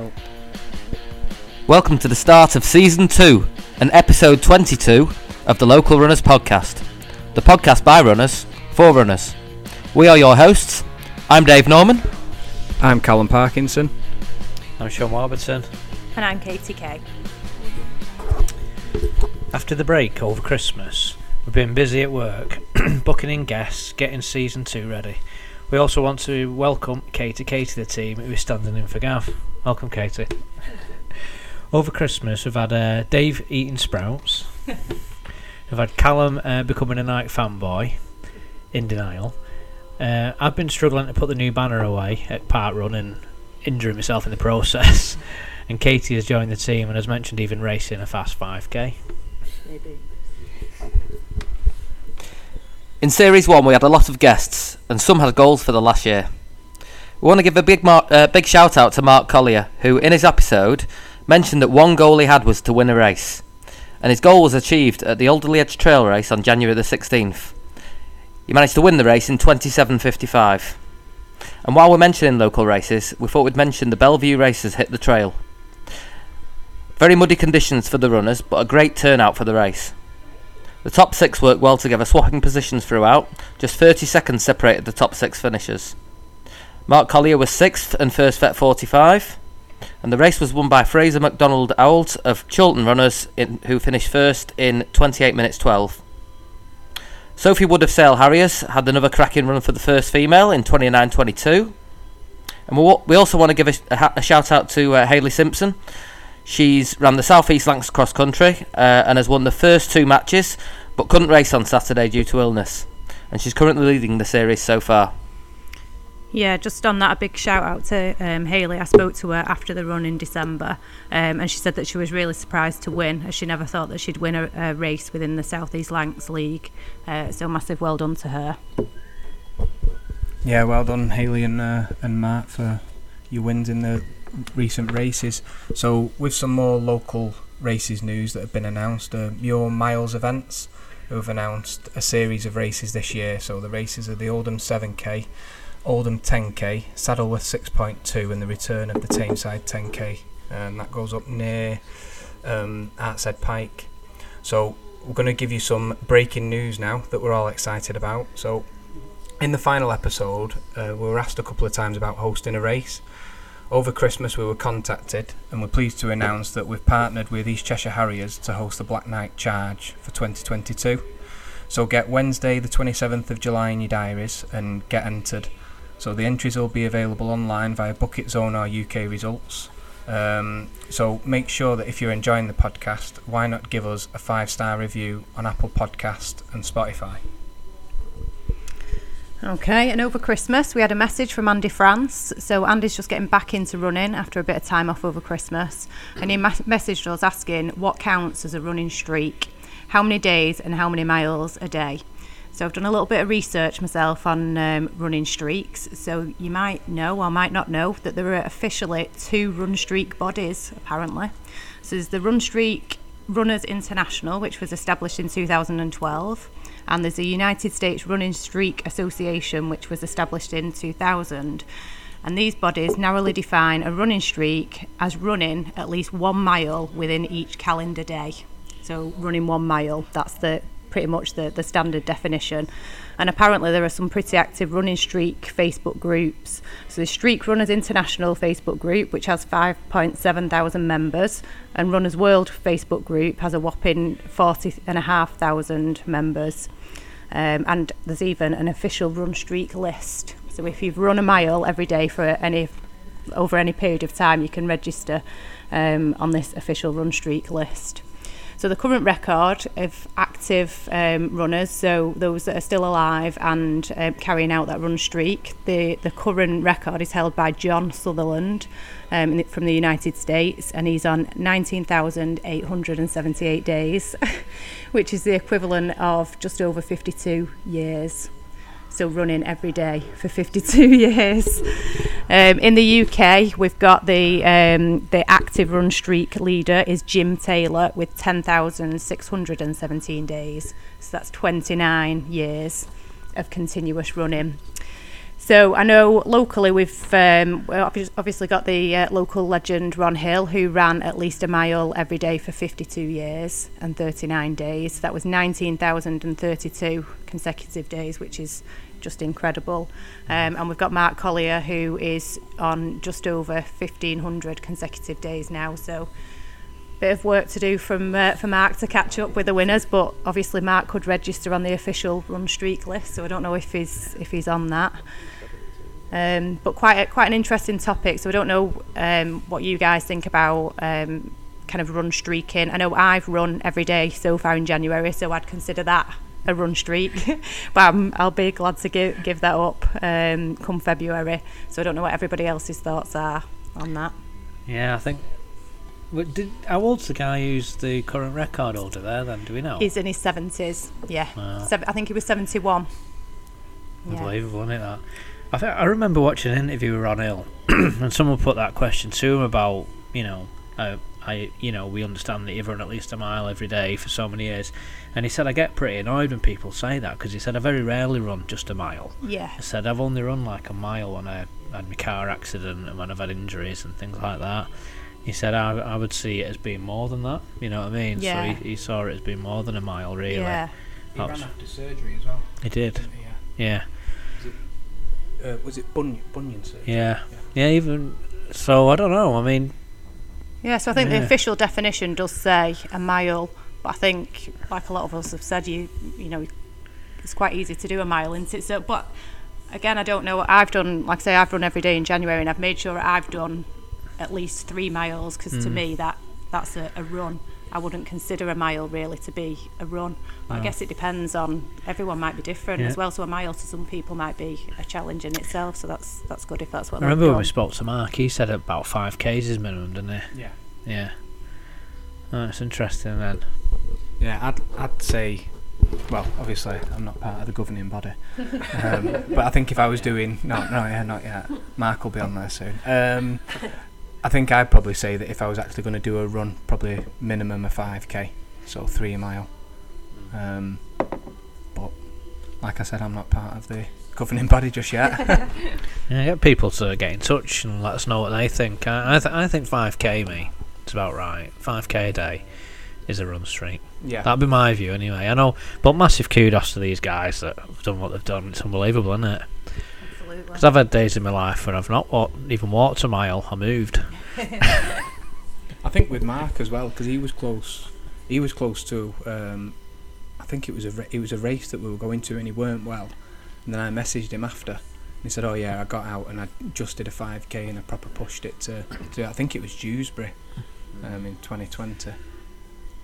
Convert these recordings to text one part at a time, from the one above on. Oh. Welcome to the start of Season 2 and Episode 22 of the Local Runners Podcast. The podcast by runners, for runners. We are your hosts. I'm Dave Norman. I'm Callum Parkinson. I'm Sean Warburton. And I'm Katie Kay. After the break over Christmas, we've been busy at work, booking in guests, getting Season 2 ready. We also want to welcome Katie Kay to the team, who is standing in for Gav. Welcome, Katie. Over Christmas, we've had Dave eating sprouts. We've had Callum becoming a Nike fanboy, in denial. I've been struggling to put the new banner away at Parkrun and injuring myself in the process. And Katie has joined the team and has mentioned even racing a fast 5k. Maybe. In Series 1 we had a lot of guests and some had goals for the last year. We want to give a big shout out to Mark Collier, who in his episode mentioned that one goal he had was to win a race, and his goal was achieved at the Alderley Edge Trail Race on January the 16th. He managed to win the race in 27.55. And while we're mentioning local races, we thought we'd mention the Bellevue Racers hit the trail. Very muddy conditions for the runners, but a great turnout for the race. The top six worked well together, swapping positions throughout. Just 30 seconds separated the top six finishers. Mark Collier was 6th and first vet 45, and the race was won by Fraser Macdonald-Ault of Chilton Runners, who finished first in 28 minutes 12. Sophie Wood of Sale Harriers had another cracking run for the first female in 29.22. And we also want to give a shout out to Hayley Simpson. She's ran the South East Lancs Cross Country and has won the first two matches, but couldn't race on Saturday due to illness. And she's currently leading the series so far. Yeah, just on that, a big shout out to Hayley. I spoke to her after the run in December, and she said that she was really surprised to win, as she never thought that she'd win a race within the South East Lancs League. So massive well done to her. Yeah, well done Hayley and Matt for your wins in the recent races. So with some more local races news that have been announced, your Miles events have announced a series of races this year. So the races are the Oldham 7K, Oldham 10K, Saddleworth 6.2 and the return of the Tameside 10K, and that goes up near Artshead Pike. So we're going to give you some breaking news now that we're all excited about. So in the final episode we were asked a couple of times about hosting a race. Over Christmas we were contacted and we're pleased to announce that we've partnered with East Cheshire Harriers to host the Black Night Charge for 2022. So get Wednesday the 27th of July in your diaries and get entered. So the entries will be available online via Bucket Zone or UK Results. So make sure that if you're enjoying the podcast, why not give us a 5-star review on Apple Podcast and Spotify. Okay, and over Christmas we had a message from Andy France. So Andy's just getting back into running after a bit of time off over Christmas, and he messaged us asking what counts as a running streak, how many days and how many miles a day. So I've done a little bit of research myself on running streaks. So you might know or might not know that there are officially two run streak bodies, apparently. So there's the Run Streak Runners International, which was established in 2012. And there's the United States Running Streak Association, which was established in 2000. And these bodies narrowly define a running streak as running at least 1 mile within each calendar day. So running 1 mile, that's pretty much the standard definition. And apparently there are some pretty active running streak Facebook groups. So the Streak Runners International Facebook group, which has 5,700 members, and Runners World Facebook group has a whopping 40,500 members. And there's even an official run streak list. So if you've run a mile every day for over any period of time, you can register on this official run streak list. So the current record of active runners, so those that are still alive and carrying out that run streak, the current record is held by John Sutherland from the United States, and he's on 19,878 days, which is the equivalent of just over 52 years. So running every day for 52 years. In the UK, we've got the active run streak leader is Jim Taylor with 10,617 days. So that's 29 years of continuous running. So I know locally we've obviously got the local legend Ron Hill, who ran at least a mile every day for 52 years and 39 days. That was 19,032 consecutive days, which is just incredible. And we've got Mark Collier, who is on just over 1,500 consecutive days now. So a bit of work to do from for Mark to catch up with the winners, but obviously Mark could register on the official run streak list, so I don't know if he's on that. But quite an interesting topic. So I don't know what you guys think about kind of run streaking. I know I've run every day so far in January, so I'd consider that a run streak. But I'll be glad to give that up come February. So I don't know what everybody else's thoughts are on that. Yeah, I think. How old's the guy who's the current record holder there then? Do we know? He's in his 70s. Yeah, I think he was 71. Unbelievable, isn't it? That. I remember watching an interview with Ron Hill, and someone put that question to him about, we understand that you've run at least a mile every day for so many years, and he said, I get pretty annoyed when people say that, because he said, I very rarely run just a mile. Yeah. He said, I've only run like a mile when I had my car accident and when I've had injuries and things like that. He said, I would see it as being more than that, you know what I mean? Yeah. So he saw it as being more than a mile, really. Yeah. He ran after surgery as well. He did. Yeah. Was it bunion surgery? Yeah, even so, I don't know. I mean, so I think the official definition does say a mile, but I think, like a lot of us have said, you know, it's quite easy to do a mile, isn't it? So, but again, I don't know. I've done, like I say, I've run every day in January, and I've made sure I've done at least 3 miles, because to me that's a run. I wouldn't consider a mile really to be a run. No. I guess it depends on, everyone might be different as well, so a mile to some people might be a challenge in itself, so that's good if that's what I remember when we spoke to Mark, he said about 5Ks is minimum, didn't he? Yeah. Oh, that's interesting then. Yeah, I'd say, well, obviously I'm not part of the governing body, but I think if I was doing, not yet, Mark will be on there soon. I think I'd probably say that if I was actually going to do a run, probably minimum a 5k, so 3 a mile. But like I said, I'm not part of the governing body just yet. Get people to get in touch and let us know what they think. I think 5k, me, it's about right. 5k a day is a run streak. Yeah, that'd be my view anyway. I know, but massive kudos to these guys that have done what they've done. It's unbelievable, isn't it? Because I've had days in my life where I've not even walked a mile, I moved. I think with Mark as well, because he was close to, I think it was a race that we were going to, and he weren't well, and then I messaged him after, and he said, oh yeah, I got out and I just did a 5k and I proper pushed it to I think it was Dewsbury in 2020.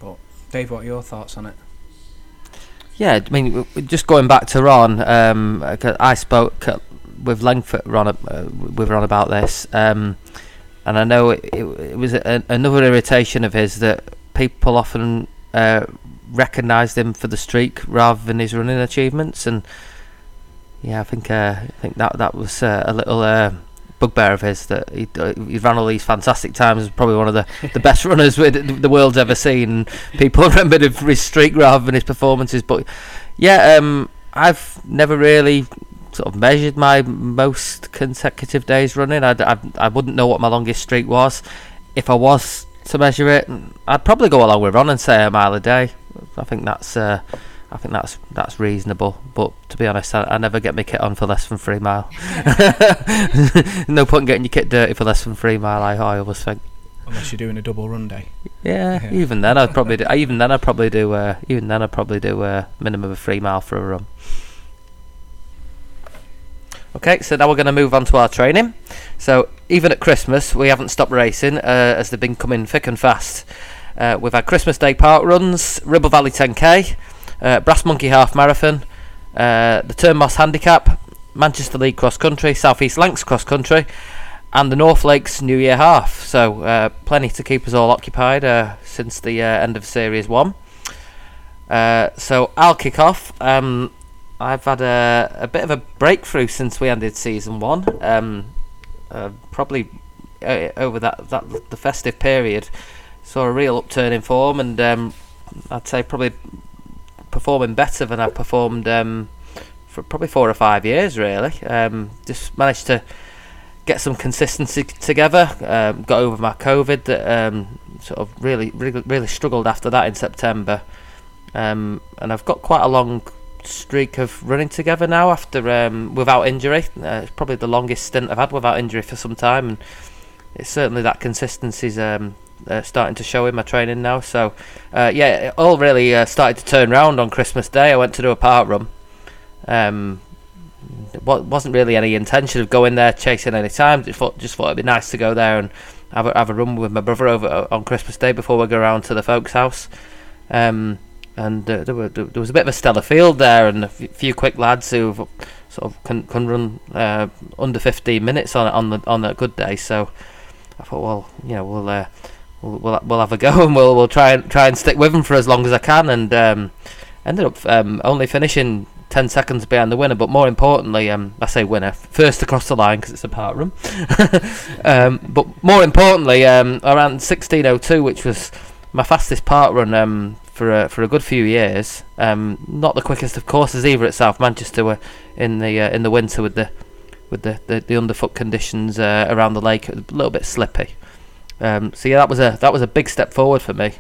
But Dave, what are your thoughts on it? Yeah, I mean, just going back to Ron, I spoke with Langford Ron about this, and I know it was another irritation of his that people often recognised him for the streak rather than his running achievements, and yeah, I think that was a little bugbear of his, that he ran all these fantastic times, probably one of the best runners the world's ever seen. People remembered his streak rather than his performances, but yeah, I've never really sort of measured my most consecutive days running. I wouldn't know what my longest streak was. If I was to measure it, I'd probably go along with Ron and say a mile a day. I think that's reasonable, but to be honest, I never get my kit on for less than 3 mile. No point in getting your kit dirty for less than 3 mile. I always think, unless you're doing a double run day. Yeah. Even then I'd probably do a minimum of 3 mile for a run. Okay, so now we're going to move on to our training. So even at Christmas, we haven't stopped racing as they've been coming thick and fast. We've had Christmas Day park runs, Ribble Valley 10K. Brass Monkey Half Marathon, the Turnmoss Handicap, Manchester League Cross Country, South East Lancs Cross Country, and the North Lakes New Year Half. So plenty to keep us all occupied since the end of Series 1. So I'll kick off. I've had a bit of a breakthrough since we ended Season 1, probably over the festive period. Saw a real upturn in form, and I'd say probably performing better than I performed for probably 4 or 5 years really. Just managed to get some consistency together, got over my COVID that sort of really struggled after that in September, and I've got quite a long streak of running together now after without injury. It's probably the longest stint I've had without injury for some time, and it's certainly that consistency's starting to show in my training now. So yeah, it all really started to turn round on Christmas Day. I went to do a park run. Wasn't really any intention of going there chasing any time. Just thought it'd be nice to go there and have a run with my brother over on Christmas Day before we go around to the folks' house. There was a bit of a stellar field there, and a few quick lads who sort of can run under 15 minutes on a good day. So I thought, well, you know, we'll have a go, and we'll try and stick with them for as long as I can. And ended up only finishing 10 seconds behind the winner, but more importantly, I say winner, first across the line because it's a park run. But more importantly, I ran 16:02, which was my fastest park run for a good few years. Not the quickest of courses either at South Manchester in the winter with the underfoot conditions around the lake. It was a little bit slippy. So yeah, that was a big step forward for me,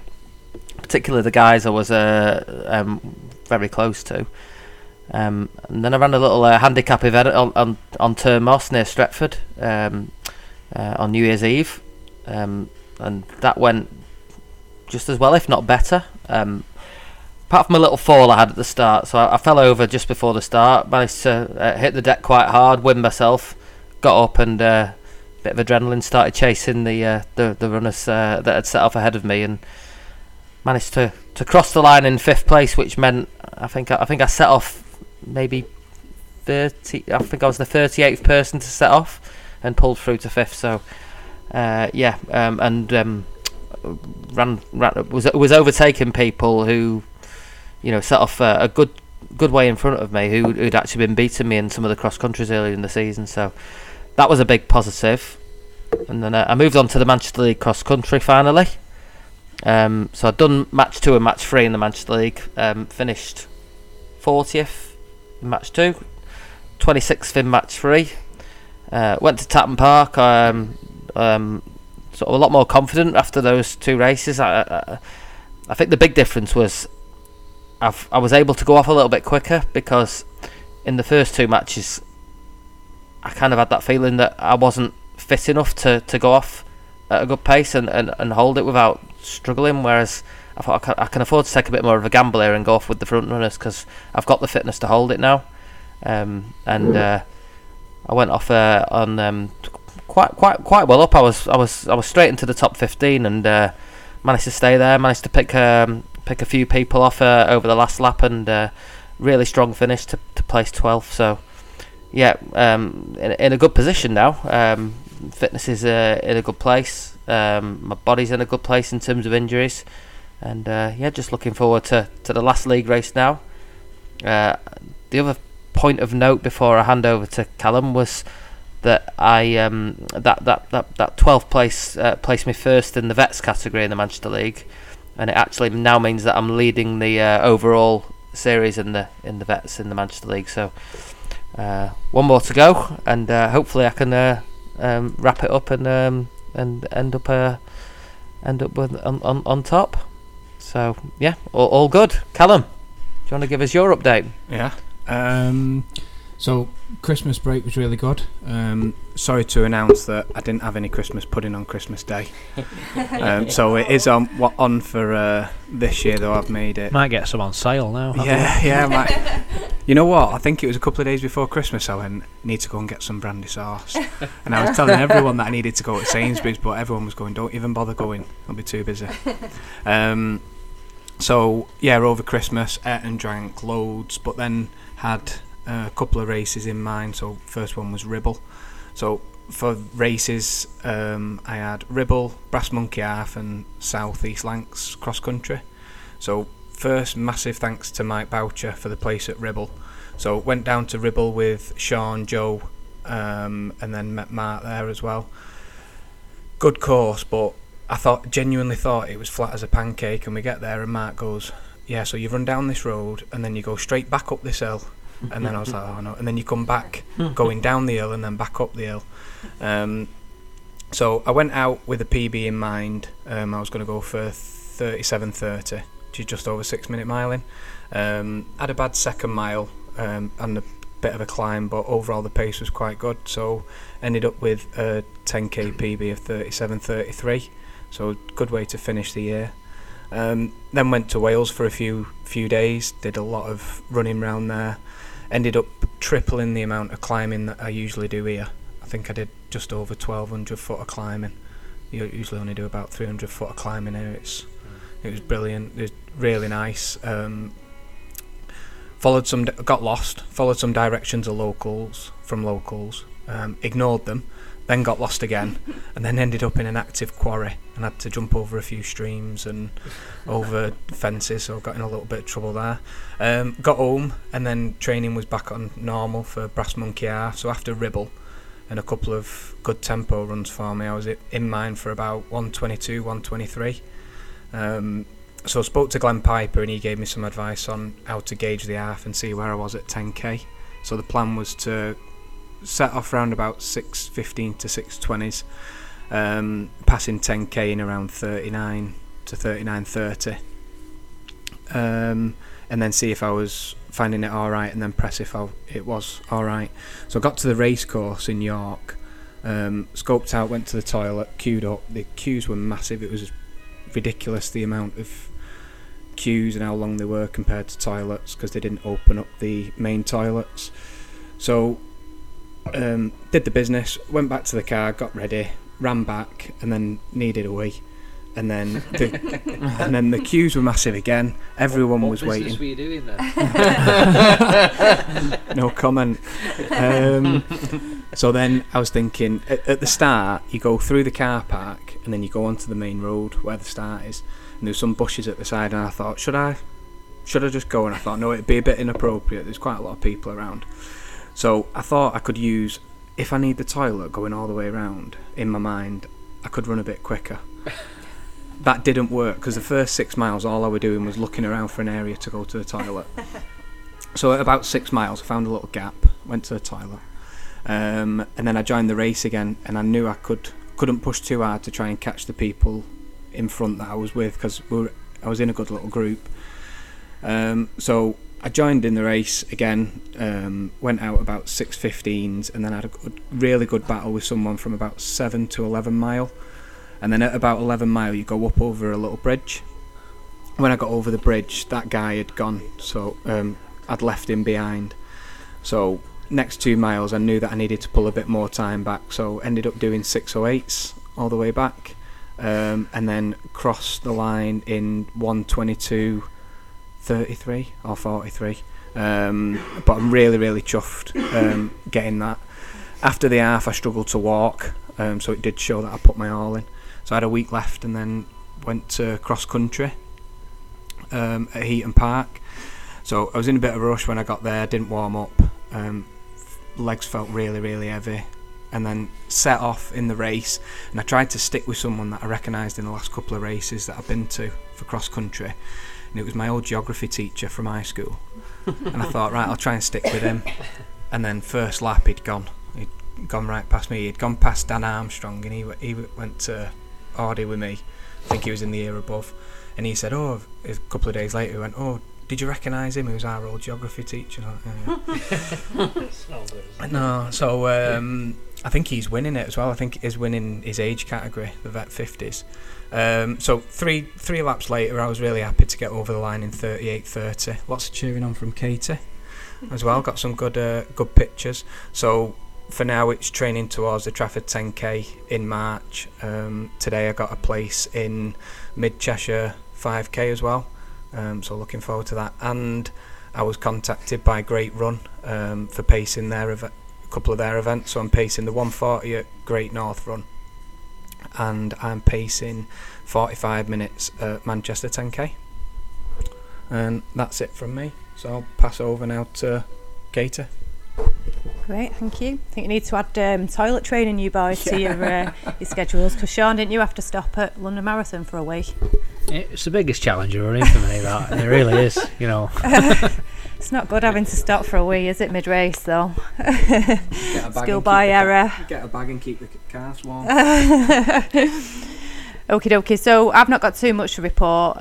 particularly the guys I was very close to. And then I ran a little handicap event on Turn Moss near Stretford on New Year's Eve, and that went just as well, if not better. Apart from a little fall I had at the start, so I fell over just before the start. Managed to hit the deck quite hard, wind myself, got up, and a bit of adrenaline started chasing the runners that had set off ahead of me, and managed to cross the line in fifth place, which meant I think I set off. Maybe 30. I think I was the 38th person to set off, and pulled through to fifth. So, yeah, and was overtaking people who, you know, set off a good way in front of me, who'd actually been beating me in some of the cross countries earlier in the season. So, that was a big positive. And then I moved on to the Manchester League Cross Country finally. So I'd done match 2 and match 3 in the Manchester League. Finished 40th. Match 2, 26th in match 3. Went to Tatton Park. Sort of a lot more confident after those two races. I think the big difference was I was able to go off a little bit quicker, because in the first two matches I kind of had that feeling that I wasn't fit enough to go off at a good pace and hold it without struggling, whereas I thought I can afford to take a bit more of a gamble here and go off with the front runners because I've got the fitness to hold it now. I went off on quite well up. I was straight into the top 15 and managed to stay there. Managed to pick a few people off over the last lap, and really strong finish to place 12th. So yeah, in a good position now. Fitness is in a good place. My body's in a good place in terms of injuries. And yeah, just looking forward to the last league race now. The other point of note before I hand over to Callum was that I that 12th place placed me first in the vets category in the Manchester League, and it actually now means that I'm leading the overall series in the vets in the Manchester League. So one more to go, and hopefully I can wrap it up and end up with on top. So yeah, all good. Callum, do you want to give us your update? Yeah. So Christmas break was really good. Sorry to announce that I didn't have any Christmas pudding on Christmas Day. So it is on for this year though. I've made it. Might get some on sale now. Yeah, might. You know what? I think it was a couple of days before Christmas I went, need to go and get some brandy sauce. And I was telling everyone that I needed to go to Sainsbury's, but everyone was going, don't even bother going. I'll be too busy. So yeah, over Christmas, ate and drank loads, but then had a couple of races in mind. So first one was Ribble. So for races, I had Ribble, Brass Monkey Half, and South East Lancs Cross Country. So first, massive thanks to Mike Boucher for the place at Ribble. So went down to Ribble with Sean, Joe, and then met Mark there as well. Good course, but I genuinely thought it was flat as a pancake, and we get there and Mark goes, yeah, so you run down this road and then you go straight back up this hill And then I was like, oh no. And then you come back going down the hill and then back up the hill. So I went out with a PB in mind. I was going to go for 37.30, which is just over 6 minute miling. Had a bad second mile and a bit of a climb, but overall the pace was quite good. So ended up with a 10k PB of 37.33. So good way to finish the year. Then went to Wales for a few days, did a lot of running round there. Ended up tripling the amount of climbing that I usually do here. I think I did just over 1,200 foot of climbing. You usually only do about 300 foot of climbing here. It was brilliant. It was really nice. Got lost, followed some directions of locals, ignored them, then got lost again, and then ended up in an active quarry and had to jump over a few streams and over fences, so got in a little bit of trouble there. Got home, and then training was back on normal for Brass Monkey Half, so after Ribble and a couple of good tempo runs for me, I was in mind for about 1:22, 1:23. So I spoke to Glenn Piper and he gave me some advice on how to gauge the half and see where I was at 10k. So the plan was to set off around about 6:15 to 6:20s, passing 10k in around 39 to 39.30, and then see if I was finding it alright and then press if it was alright. So I got to the race course in York, scoped out, went to the toilet, queued up. The queues were massive. It was ridiculous the amount of queues and how long they were compared to toilets, because they didn't open up the main toilets. So did the business, went back to the car, got ready, ran back, and then needed a wee, and then the queues were massive again. Everyone what was waiting. What business were you doing then? No comment. So then I was thinking, at the start you go through the car park and then you go onto the main road where the start is, and there's some bushes at the side, and I thought, should I just go? And I thought, no, it'd be a bit inappropriate, there's quite a lot of people around. So I thought I could use, if I need the toilet going all the way around, in my mind I could run a bit quicker. That didn't work, because the first 6 miles all I was doing was looking around for an area to go to the toilet. So at about 6 miles I found a little gap, went to the toilet, and then I joined the race again, and I knew I couldn't push too hard to try and catch the people in front that I was with, because I was in a good little group. So I joined in the race again, went out about 6:15s, and then had a really good battle with someone from about 7 to 11 mile. And then at about 11 mile you go up over a little bridge. When I got over the bridge, that guy had gone, so I'd left him behind. So next 2 miles I knew that I needed to pull a bit more time back, so ended up doing 6:08s all the way back, and then crossed the line in 1:22.33 or 43, but I'm really chuffed getting that. After the half I struggled to walk, so it did show that I put my all in. So I had a week left, and then went to cross country at Heaton Park. So I was in a bit of a rush when I got there, didn't warm up, legs felt really heavy, and then set off in the race, and I tried to stick with someone that I recognised in the last couple of races that I've been to for cross country, and it was my old geography teacher from high school. And I thought, right, I'll try and stick with him. And then first lap he'd gone right past me. He'd gone past Dan Armstrong, and he went to Ordy with me. I think he was in the year above, and he said, oh, a couple of days later he went, oh, did you recognise him? He was our old geography teacher. Yeah. No, so I think he's winning it as well. I think he's winning his age category, the vet 50s. So three laps later, I was really happy to get over the line in 38.30. Lots of cheering on from Katie as well. Got some good pictures. So for now, it's training towards the Trafford 10K in March. Today, I got a place in Mid Cheshire 5K as well. So looking forward to that. And I was contacted by Great Run for pacing a couple of their events. So I'm pacing the 140 at Great North Run, and I'm pacing 45 minutes at Manchester 10K. And that's it from me. So I'll pass over now to Gator. Great, thank you. I think you need to add toilet training, you boys, to your schedules, because Sean, didn't you have to stop at London Marathon for a week? It's the biggest challenge I've run in for me, that. It really is, you know. It's not good having to stop for a wee, is it, mid-race though? Skill by error. Get a bag and keep the calves warm. Okie dokie, so I've not got too much to report.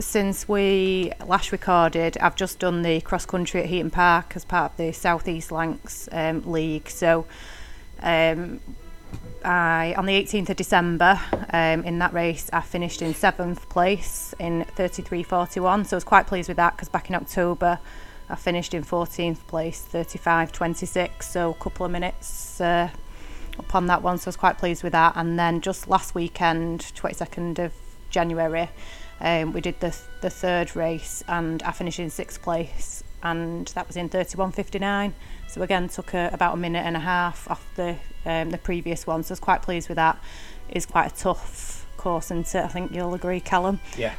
Since we last recorded, I've just done the cross country at Heaton Park as part of the South East Lancs League. So on the 18th of December, in that race, I finished in 7th place in 33.41. So I was quite pleased with that, because back in October, I finished in 14th place, 35.26. So a couple of minutes up on that one. So I was quite pleased with that. And then just last weekend, 22nd of January, we did the third race, and I finished in 6th place. And that was in 31.59. So again, took about a minute and a half off the previous one. So I was quite pleased with that. It's quite a tough course, isn't it? I think you'll agree, Callum. Yeah.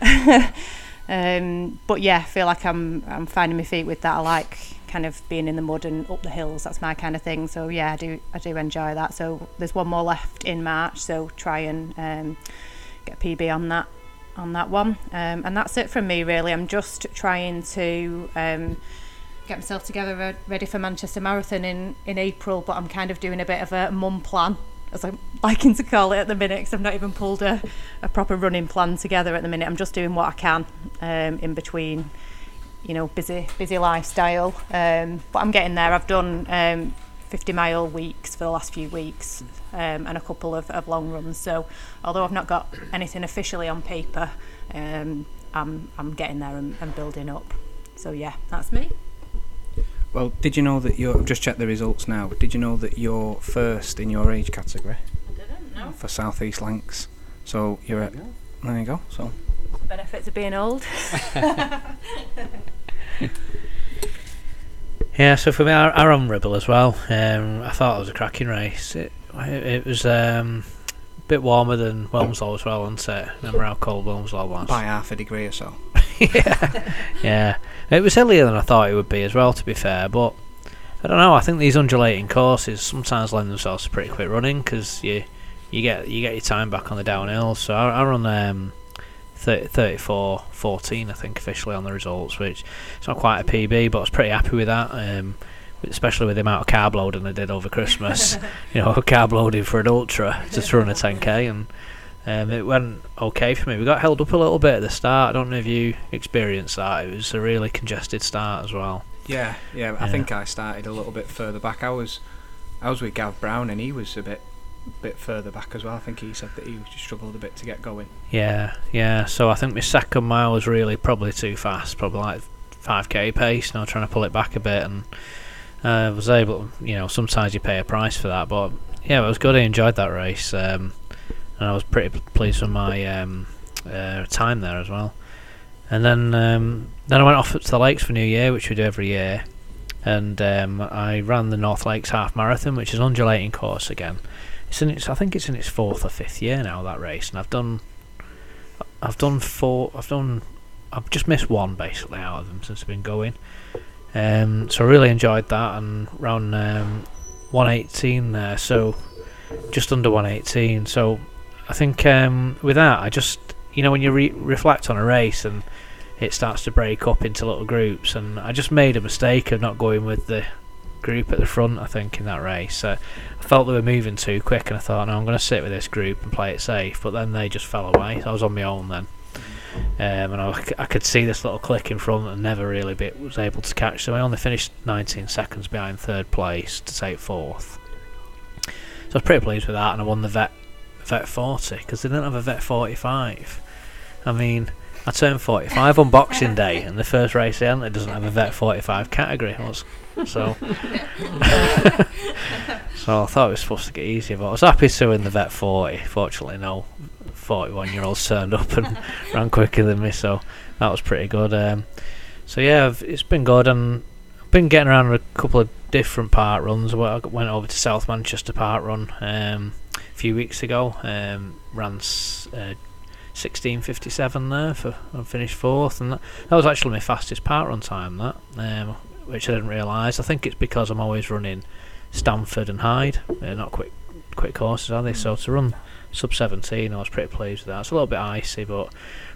But yeah, I feel like I'm finding my feet with that. I like kind of being in the mud and up the hills. That's my kind of thing. So yeah, I do enjoy that. So there's one more left in March. So try and get a PB on that one. And that's it from me, really. I'm just trying to get myself together ready for Manchester Marathon in April, but I'm kind of doing a bit of a mum plan, as I'm liking to call it at the minute, because I've not even pulled a proper running plan together at the minute. I'm just doing what I can in between, you know, busy lifestyle, but I'm getting there. I've done 50-mile weeks for the last few weeks, and a couple of long runs. So although I've not got anything officially on paper, I'm getting there and building up. So yeah, that's me. Well, did you know that I've just checked the results now. Did you know that you're first in your age category? I didn't know. For South East Lancs. So you're at... There you go. So benefits of being old. Yeah, so for me, I ran Ribble as well. I thought it was a cracking race. It was a bit warmer than Wilmslow as well, wasn't it? Remember how cold Wilmslow was? By half a degree or so. Yeah. It was hillier than I thought it would be as well, to be fair, but I don't know, I think these undulating courses sometimes lend themselves to pretty quick running, because you get your time back on the downhill. So I run 34.14, I think, officially on the results, which it's not quite a PB, but I was pretty happy with that, especially with the amount of carb loading I did over Christmas. You know, carb loading for an ultra just to run a 10k, and it went okay for me. We got held up a little bit at the start. I don't know if you experienced that. It was a really congested start as well. Yeah. I think I started a little bit further back. I was with Gav Brown, and he was a bit further back as well. I think he said that he struggled a bit to get going. Yeah. So I think my second mile was really probably too fast, probably like 5k pace. And I was trying to pull it back a bit, and I was able. You know, sometimes you pay a price for that, but yeah, it was good. I enjoyed that race. And I was pretty pleased with my time there as well. And then I went off to the lakes for New Year, which we do every year, and I ran the North Lakes Half Marathon, which is an undulating course again. I think it's in its 4th or 5th year now, that race, and I've just missed one basically out of them since I've been going. So I really enjoyed that, and ran 1:18 there, so just under 1:18. So I think with that, I just, you know, when you reflect on a race and it starts to break up into little groups, and I just made a mistake of not going with the group at the front, I think, in that race. I felt they were moving too quick, and I thought, no, I'm going to sit with this group and play it safe, but then they just fell away. I was on my own then, and I could see this little click in front and never really was able to catch them. I only finished 19 seconds behind third place to take 4th, so I was pretty pleased with that, and I won the Vet 40, because they didn't have a Vet 45. I mean, I turned 45 on Boxing Day, and the first race they entered doesn't have a Vet 45 category. So so I thought it was supposed to get easier, but I was happy to win the Vet 40. Fortunately, no 41-year-olds turned up and ran quicker than me, so that was pretty good. So yeah, it's been good, and I've been getting around with a couple of different park runs. I went over to South Manchester Parkrun a few weeks ago, ran 16.57 there and finished 4th, and that was actually my fastest parkrun time, that, which I didn't realise. I think it's because I'm always running Stamford and Hyde. They're not quick courses, are they? So to run sub 17, I was pretty pleased with that. It's a little bit icy, but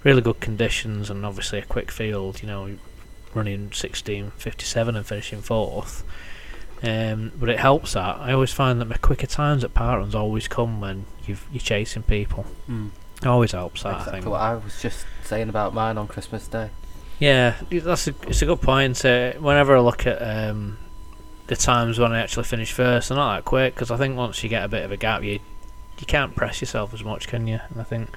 really good conditions, and obviously a quick field. You know, running 16:57 and finishing 4th. But it helps that. I always find that my quicker times at parkruns always come when you're chasing people. Mm. It always helps that, exactly, I think. What I was just saying about mine on Christmas Day. Yeah, it's a good point. Whenever I look at the times when I actually finish first, they're not that quick, because I think once you get a bit of a gap, you can't press yourself as much, can you? And I think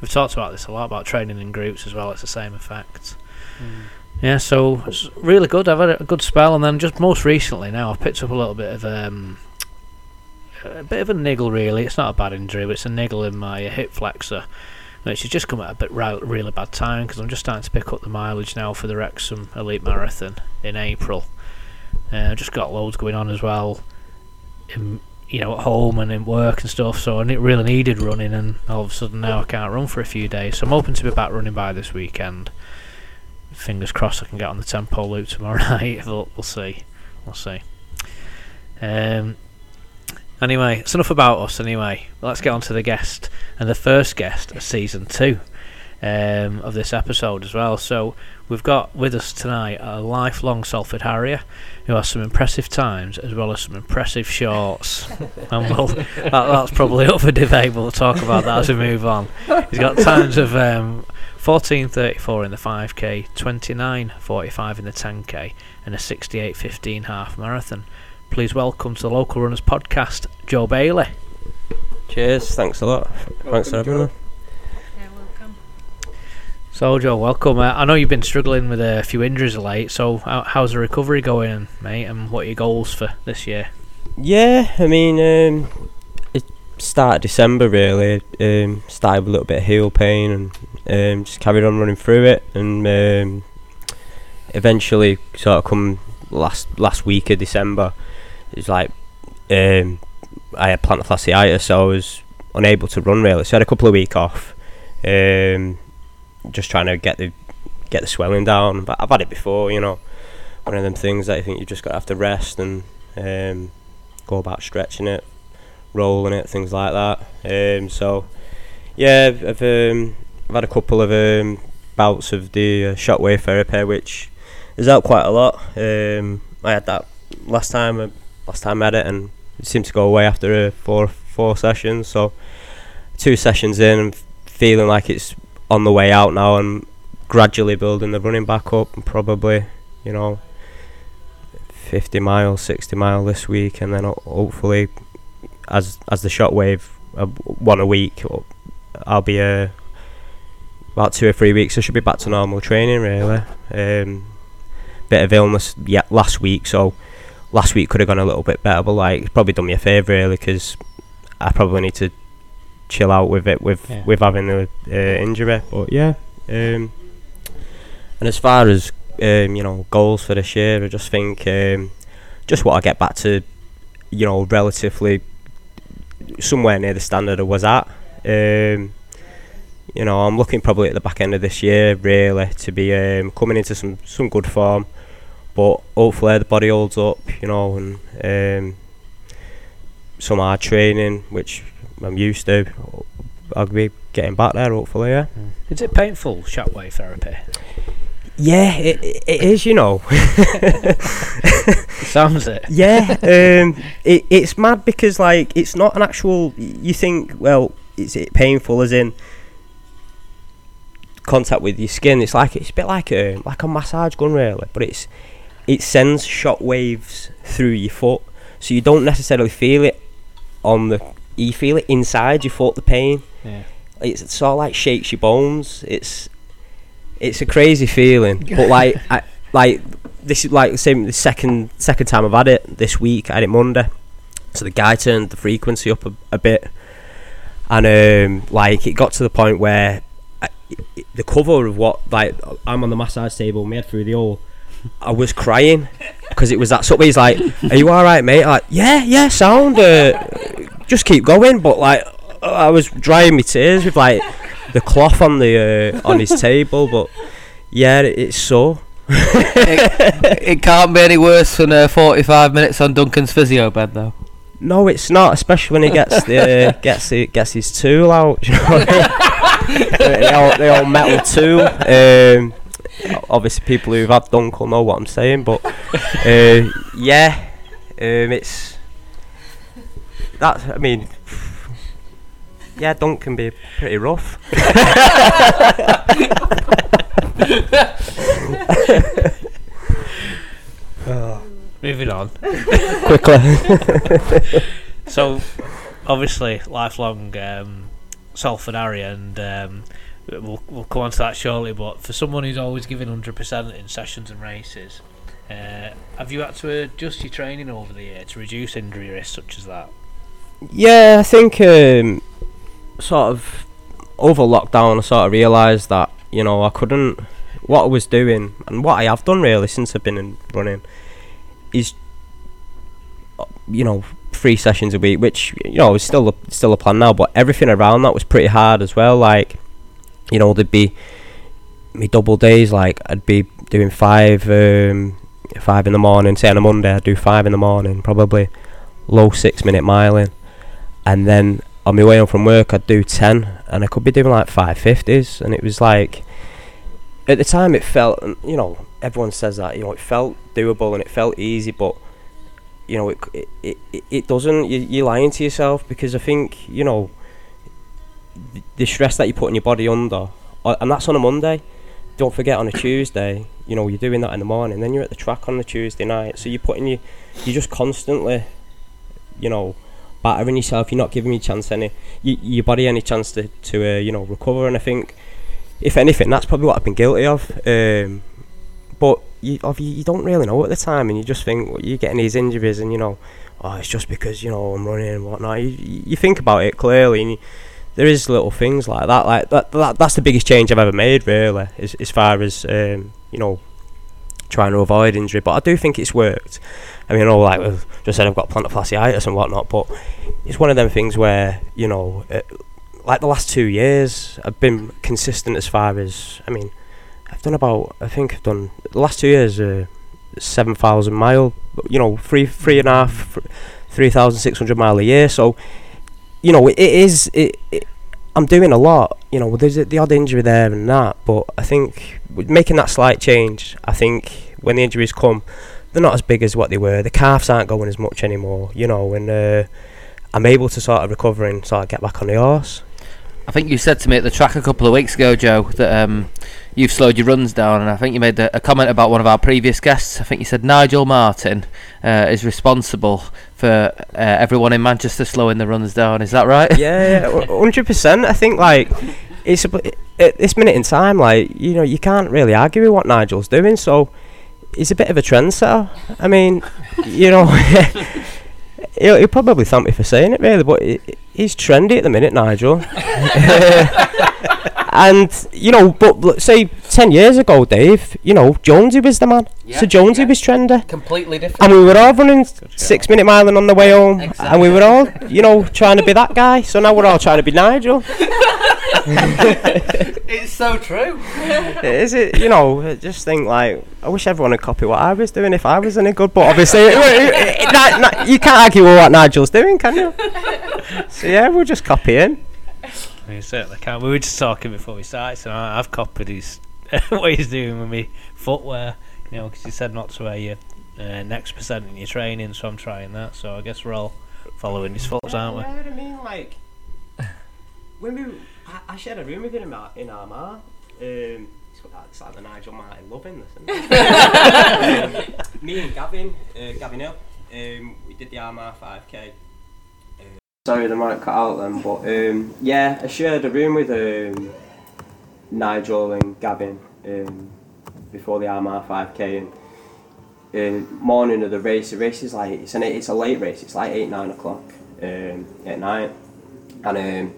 we've talked about this a lot, about training in groups as well. It's the same effect. Mm. Yeah, so it's really good. I've had a good spell, and then just most recently now I've picked up a little bit of a bit of a niggle, really. It's not a bad injury, but it's a niggle in my hip flexor, which has just come at a bit really bad time, because I'm just starting to pick up the mileage now for the Wrexham Elite Marathon in April. I've just got loads going on as well, at home and in work and stuff, so I really needed running, and all of a sudden now I can't run for a few days. So I'm hoping to be back running by this weekend. Fingers crossed I can get on the tempo loop tomorrow night. We'll see. Anyway, it's enough about us anyway. Let's get on to the guest, and the first guest of season 2 of this episode as well. So we've got with us tonight a lifelong Salford Harrier who has some impressive times as well as some impressive shorts. And that's probably up for debate, but we'll talk about that as we move on. He's got times of 14:34 in the 5k, 29:45 in the 10k, and a 68:15 half marathon. Please welcome to the Local Runners Podcast, Joe Bailey. Cheers, thanks a lot. Welcome, thanks for having me. Yeah, welcome. So, Joe, welcome. I know you've been struggling with a few injuries of late, so how's the recovery going, mate, and what are your goals for this year? Yeah, I mean, start of December really, started with a little bit of heel pain and just carried on running through it, and eventually sort of come last week of December, it was like I had plantar fasciitis, so I was unable to run really, so I had a couple of weeks off, just trying to get the swelling down. But I've had it before, one of them things that I think you've just got to have to rest and go about stretching it, rolling it, things like that. So yeah, I've had a couple of bouts of the shockwave therapy, which has helped quite a lot. I had that last time I had it, and it seemed to go away after four sessions. So 2 sessions in, I'm feeling like it's on the way out now, and gradually building the running back up, and probably 50 mile, 60 mile this week, and then hopefully as the shockwave, one a week, I'll be about 2 or 3 weeks I should be back to normal training really. Bit of illness last week, so last week could have gone a little bit better, but it's probably done me a favour really, because I probably need to chill out with it with having the injury. But yeah, and as far as goals for this year, I just think just want to get back to relatively somewhere near the standard I was at. I'm looking probably at the back end of this year really to be coming into some good form, but hopefully the body holds up, and some hard training which I'm used to, I'll be getting back there hopefully. Yeah. Is it painful, shockwave therapy? Yeah, it is, Sounds it. Yeah, it's mad because, it's not an actual... You think, well, is it painful as in contact with your skin? It's it's a bit like a massage gun, really. But it sends shock waves through your foot, so you don't necessarily feel it You feel it inside your foot, the pain. Yeah. It's sort of shakes your bones. It's a crazy feeling, but this is the second time I've had it this week. I had it Monday, so the guy turned the frequency up a bit, and it got to the point where the cover of what I'm on the massage table, made through the hole. I was crying because it was that sort of. He's like, "Are you all right, mate?" Yeah, sound. Just keep going, but I was drying my tears with the cloth on the on his table. But yeah, it's sore. it can't be any worse than 45 minutes on Duncan's physio bed, though. No, it's not, especially when he gets the gets his tool out. The old metal tool. obviously people who've had dunk will know what I'm saying, but it's that's, I mean, yeah, dunk can be pretty rough. Oh. Moving on quickly. So obviously lifelong Salford Harrier, and we'll come on to that shortly, but for someone who's always giving 100% in sessions and races, have you had to adjust your training over the year to reduce injury risks such as that? Yeah, I think sort of over lockdown I sort of realised that, you know, I couldn't, what I was doing and what I have done really since I've been in running is, you know, 3 sessions a week, which, you know, is still a plan now, but everything around that was pretty hard as well. Like, you know, there'd be me double days, like I'd be doing 5 in the morning, say on a Monday I'd do 5 in the morning, probably low 6-minute miling, and then on my way home from work I'd do 10, and I could be doing like 5:50s, and it was like, at the time it felt, you know, everyone says that, you know, it felt doable and it felt easy, but you know, it doesn't, you're lying to yourself, because I think, you know, the stress that you're putting your body under, and that's on a Monday, don't forget, on a Tuesday, you know, you're doing that in the morning, then you're at the track on the Tuesday night, so you're just constantly, you know, battering yourself, you're not giving your body any chance to you know, recover. And I think, if anything, that's probably what I've been guilty of, but you don't really know at the time, and you just think, well, you're getting these injuries, and you know, oh, it's just because, you know, I'm running and whatnot. You think about it clearly, and there is little things like that. Like that's the biggest change I've ever made, really, as far as you know, trying to avoid injury. But I do think it's worked. I mean, all, like I've just said, I've got plantar fasciitis and whatnot, but it's one of them things where, you know, like the last 2 years, I've been consistent as far as, I mean, I've done the last 2 years 7,000 mile, you know, 3,600 mile a year. So, you know, I'm doing a lot, you know, there's the odd injury there and that, but I think with making that slight change, I think when the injuries come, they're not as big as what they were, the calves aren't going as much anymore, you know, and I'm able to sort of recover and sort of get back on the horse. I think you said to me at the track a couple of weeks ago, Joe, that you've slowed your runs down, and I think you made a comment about one of our previous guests. I think you said Nigel Martin is responsible for everyone in Manchester slowing the runs down. Is that right? Yeah, 100%. I think, like, it's at this minute in time, like, you know, you can't really argue with what Nigel's doing, so he's a bit of a trendsetter. I mean, you know, he'll probably thank me for saying it, really, but he's trendy at the minute, Nigel. And, you know, but say 10 years ago, Dave, you know, Jonesy was the man. Yeah, so Jonesy was trendy. Completely different. And we were all running 6-minute miling on the way home. Exactly. And we were all, you know, trying to be that guy. So now we're all trying to be Nigel. It's so true. Is it? You know, I just think, like, I wish everyone would copy what I was doing if I was any good, but obviously you can't argue with what Nigel's doing, can you? So yeah, we'll just copy him. You certainly can. We were just talking before we started, so I've copied his what he's doing with me footwear, you know, because he said not to wear your next percent in your training, so I'm trying that, so I guess we're all following his footsteps, aren't we? Yeah, I mean, like, when I shared a room with him in Armagh. It's like the Nigel Martin loving this. Me and Gavin Hill, we did the Armagh 5K. Sorry, the mic cut out then, but yeah, I shared a room with Nigel and Gavin before the Armagh 5K. And morning of the race is like, it's a late race. It's like 8-9 o'clock at night, and.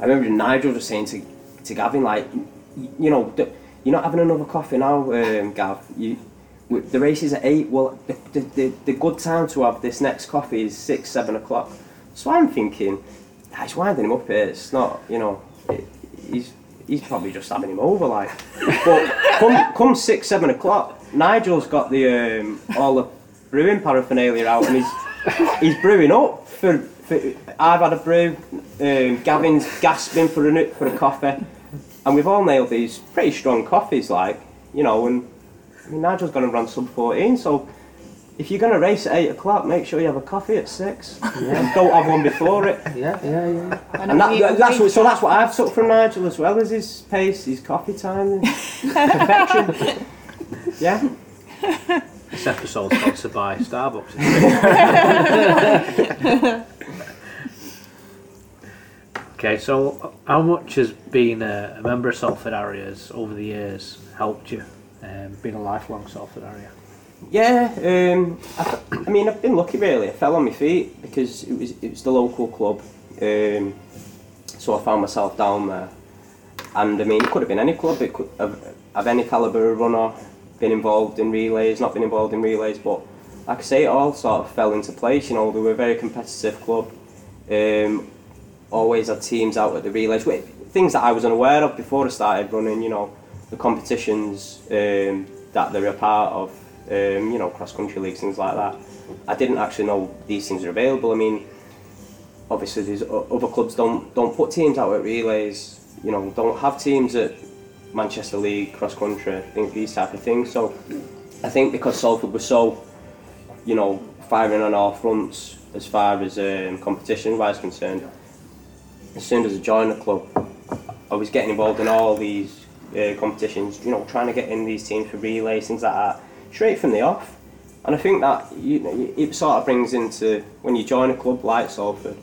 I remember Nigel just saying to Gavin, like, you know, you're not having another coffee now, Gav. The race is at 8. Well, the good time to have this next coffee is 6-7 o'clock. So I'm thinking, he's winding him up here. It's not, you know, he's probably just having him over, like. But come 6-7 o'clock, Nigel's got the all the brewing paraphernalia out, and he's brewing up for. I've had a brew, Gavin's gasping for a coffee, and we've all nailed these pretty strong coffees, like, you know, and I mean, Nigel's going to run sub 14, so if you're going to race at 8 o'clock, make sure you have a coffee at 6. Yeah. Don't have one before it. Yeah. And that's what I've took from Nigel as well, as his pace, his coffee time, perfection. Yeah. This episode's sponsored by Starbucks. Okay, so how much has being a member of Salford Harriers over the years helped you, being a lifelong Salford Harrier? Yeah, I mean I've been lucky really. I fell on my feet because it was the local club, so I found myself down there. And I mean, it could have been any club, it could have any calibre runner, been involved in relays, not been involved in relays, but like I say, it all sort of fell into place. You know, they were a very competitive club, always had teams out at the relays, things that I was unaware of before I started running, you know, the competitions that they were a part of, you know, cross country leagues, things like that. I didn't actually know these things were available. I mean, obviously these other clubs don't put teams out at relays, you know, don't have teams at Manchester League, cross country, these type of things. So I think because Salford was so, you know, firing on all fronts as far as competition wise concerned, as soon as I joined the club, I was getting involved in all these competitions, you know, trying to get in these teams for relays, things like that, straight from the off. And I think that, you know, it sort of brings into, when you join a club like Salford,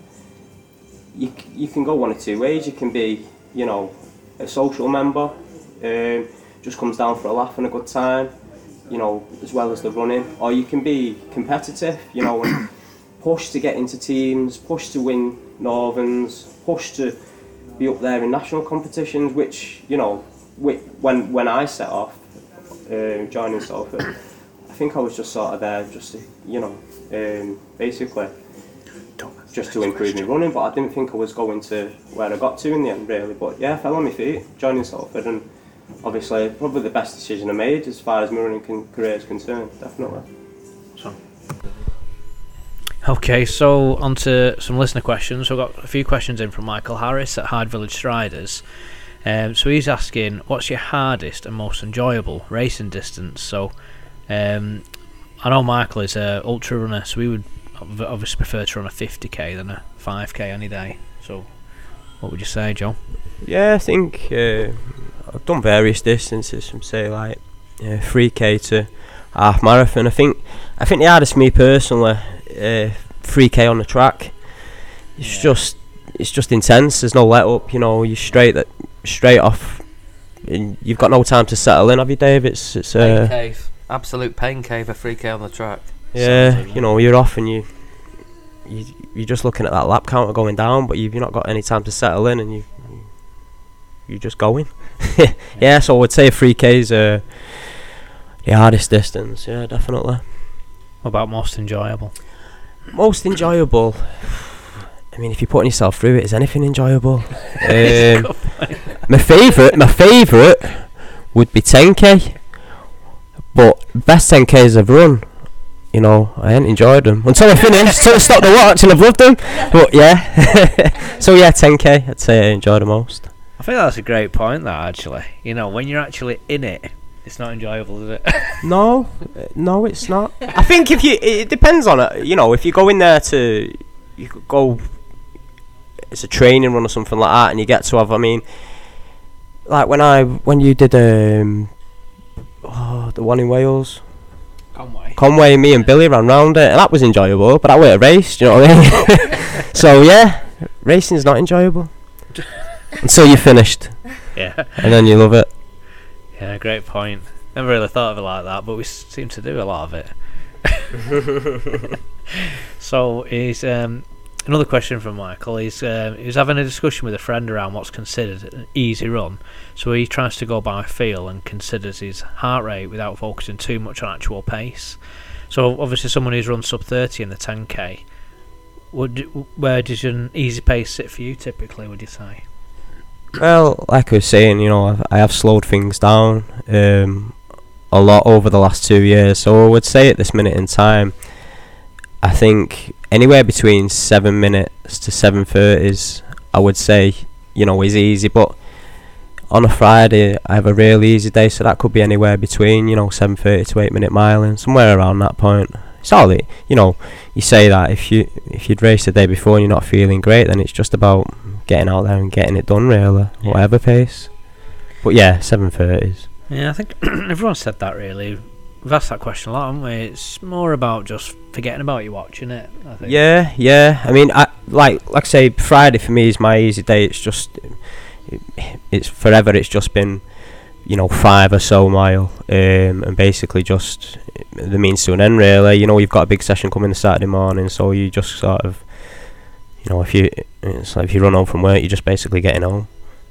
you can go one of two ways. You can be, you know, a social member, just comes down for a laugh and a good time, you know, as well as the running. Or you can be competitive, you know, and push to get into teams, push to win Northerns, push to be up there in national competitions, which, you know, when I set off, joining Salford, I think I was just sort of there just to, you know, basically just to improve my running, but I didn't think I was going to where I got to in the end really. But yeah, I fell on my feet joining Salford, and obviously probably the best decision I made as far as my running career is concerned, definitely. So. Okay, so on to some listener questions. So I've got a few questions in from Michael Harris at Hyde Village Striders. So he's asking, what's your hardest and most enjoyable racing distance? So I know Michael is an ultra runner, so we would obviously prefer to run a 50k than a 5k any day. So what would you say, Joe? Yeah, I think I've done various distances from, say, like 3k to half marathon. I think the hardest for me personally, 3k on the track. It's just intense. There's no let up. You know, you're straight off, and you've got no time to settle in, have you, Dave? It's pain cave, absolute pain cave. A 3k on the track. Yeah, you know, you're off and you're just looking at that lap counter going down, but you've not got any time to settle in, and you're just going. Yeah, so I would say 3k is the hardest distance. Yeah, definitely. What about most enjoyable? Most enjoyable. I mean, if you're putting yourself through it, is anything enjoyable? My favourite would be 10k, but best 10ks I've run, you know, I ain't enjoyed them until I finished, until I stopped the watch, and I've loved them. But yeah, so yeah, 10k, I'd say I enjoy the most. I think that's a great point, that actually. You know, when you're actually in it, it's not enjoyable, is it? No, it's not. I think if it depends on it. You know, if you go in there to, you could go, it's a training run or something like that, and you get to have, I mean, like when you did the one in Wales, Conway, me and Billy ran round it, and that was enjoyable, but that weren't a race, do you know what I mean? So yeah, racing's not enjoyable until you're finished. Yeah, and then you love it. Yeah, great point. Never really thought of it like that, but we seem to do a lot of it. So he's another question from Michael. He's having a discussion with a friend around what's considered an easy run. So he tries to go by feel and considers his heart rate without focusing too much on actual pace. So obviously, someone who's run sub 30 in the 10k, where does an easy pace sit for you typically? Would you say? Well, like I was saying, you know, I have slowed things down a lot over the last 2 years. So I would say at this minute in time, I think anywhere between 7 minutes to 7:30s, I would say, you know, is easy. But on a Friday I have a really easy day, so that could be anywhere between, you know, 7:30 to 8 minute miling, somewhere around that point. It's all that, you know, you say that if you'd raced the day before and you're not feeling great, then it's just about getting out there and getting it done, really, whatever pace. But yeah, 7:30s. Yeah, I think everyone said that, really. We've asked that question a lot, haven't we? It's more about just forgetting about you watching it, I think. Yeah, yeah. I mean, I say, Friday for me is my easy day. It's just, it's forever. It's just been, you know, 5 or so mile, and basically just the means to an end, really. You know, you've got a big session coming Saturday morning, so you just sort of, you know, it's like if you run home from work, you're just basically getting home.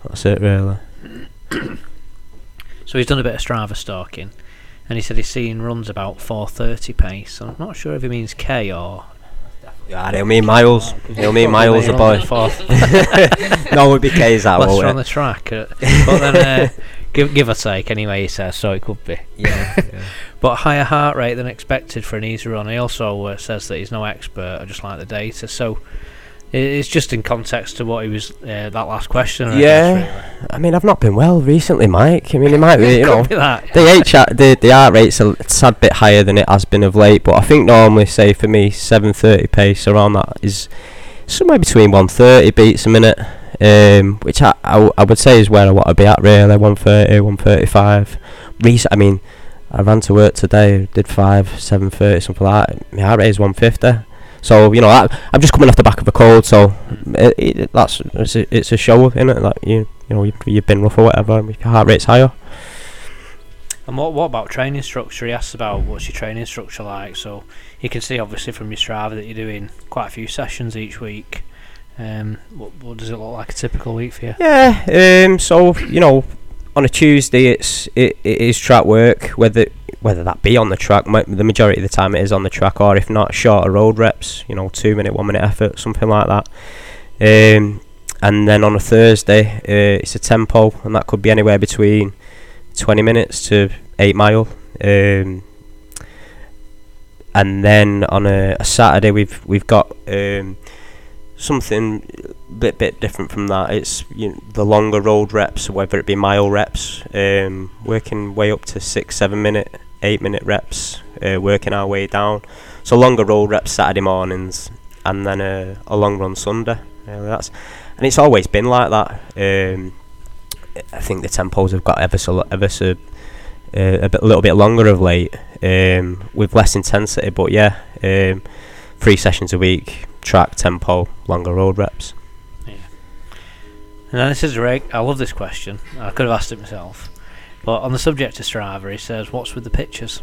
That's it, really. So he's done a bit of Strava stalking. And he said he's seen runs about 4:30 pace. I'm not sure if he means K or... Yeah, he'll mean miles. He'll mean miles, the boy. No, it would be K's that, won't it? Unless you're on the track. But then, give or take, anyway, he says, so it could be. Yeah. But higher heart rate than expected for an easy run. He also says that he's no expert, I just like the data. So it's just in context to what he was, that last question. Yeah, I mean, I've not been well recently, Mike. I mean, it might be, you know, be that. The heart rate's a tad bit higher than it has been of late, but I think normally, say, for me, 7:30 pace around that is somewhere between 130 beats a minute, which I would say is where I want to be at, really, 130, 135. I mean, I ran to work today, did 7:30, something like that. My heart rate is 150. So, you know, I'm just coming off the back of a cold, so it's a show, isn't it? Like, you know, you've been rough or whatever, and your heart rate's higher. And what about training structure? He asks about what's your training structure like. So you can see, obviously, from your Strava that you're doing quite a few sessions each week. What does it look like a typical week for you? Yeah, so, you know, on a Tuesday it is track work, whether that be on the track. The majority of the time it is on the track, or if not, shorter road reps, you know, 2 minute, 1 minute effort, something like that. And then on a Thursday, it's a tempo, and that could be anywhere between 20 minutes to 8 mile. And then on a Saturday we've got something a bit different from that. It's, you know, the longer road reps, whether it be mile reps, working way up to 6, 7 minute, 8 minute reps, working our way down. So longer road reps Saturday mornings, and then a long run Sunday. And it's always been like that. I think the tempos have got ever so a little bit longer of late, with less intensity. But yeah, 3 sessions a week. Track, tempo, longer road reps. Yeah. And then this is I love this question. I could have asked it myself. But on the subject of Strava, he says, what's with the pictures?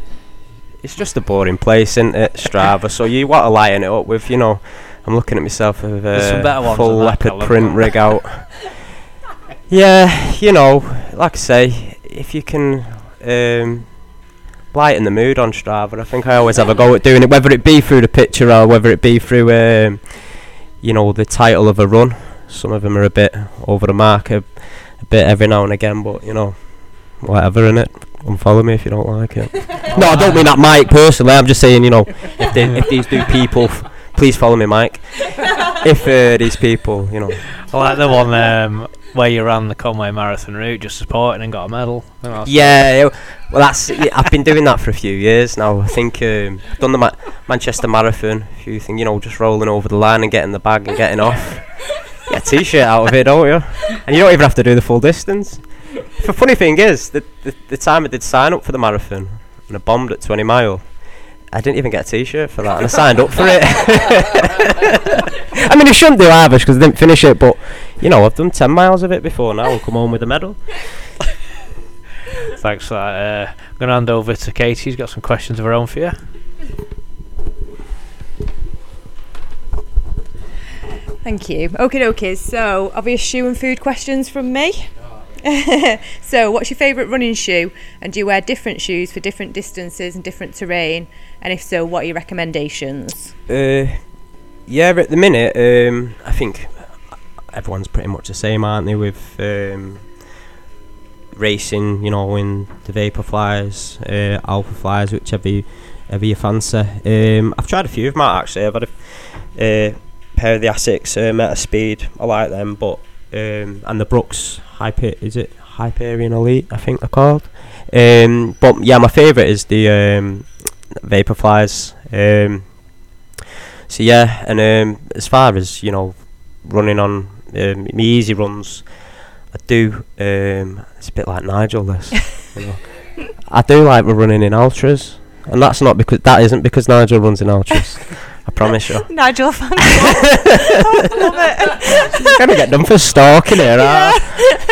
It's just a boring place, isn't it, Strava? So you want to lighten it up with, you know, I'm looking at myself with a full leopard print rig out. Yeah, you know, like I say, if you can... lighten the mood on Strava. I think I always have a go at doing it, whether it be through the picture or whether it be through, you know, the title of a run. Some of them are a bit over the mark, a bit every now and again, but, you know, whatever, innit. Unfollow me if you don't like it. No, I don't mean that, Mike, personally. I'm just saying, you know, if these do people, please follow me, Mike. If these people, you know. I like the one where you ran the Conway Marathon route, just supporting and got a medal. Yeah, well, that's I've been doing that for a few years now. I think I've done the Manchester Marathon, a few things, you know, just rolling over the line and getting the bag and getting off. You get a T-shirt out of it, don't you? And you don't even have to do the full distance. The funny thing is, the time I did sign up for the marathon, and I bombed at 20 mile, I didn't even get a T-shirt for that, and I signed up for it. I mean, I shouldn't do either because I didn't finish it, but, you know, I've done 10 miles of it before now and come home with a medal. Thanks for that. I'm going to hand over to Katie, who's got some questions of her own for you. Thank you. Okie dokie, so obvious shoe and food questions from me. So what's your favourite running shoe, and do you wear different shoes for different distances and different terrain, and if so, what are your recommendations? Yeah, at the minute, I think everyone's pretty much the same, aren't they, with racing, you know, in the Vaporflies, Alphaflies, whichever you fancy. I've tried a few of them out, actually. I've had a pair of the Asics, Meta Speed. I like them, but and the Brooks Hyperion Elite, I think they're called. But yeah, my favourite is the Vaporflies. So yeah, and as far as, you know, running on my easy runs, I do. It's a bit like Nigel, this. You know. I do like running in Altras, and that's not because that isn't Nigel runs in Altras. I promise you. Nigel fan. I love it. You're gonna get done for stalking here. Yeah.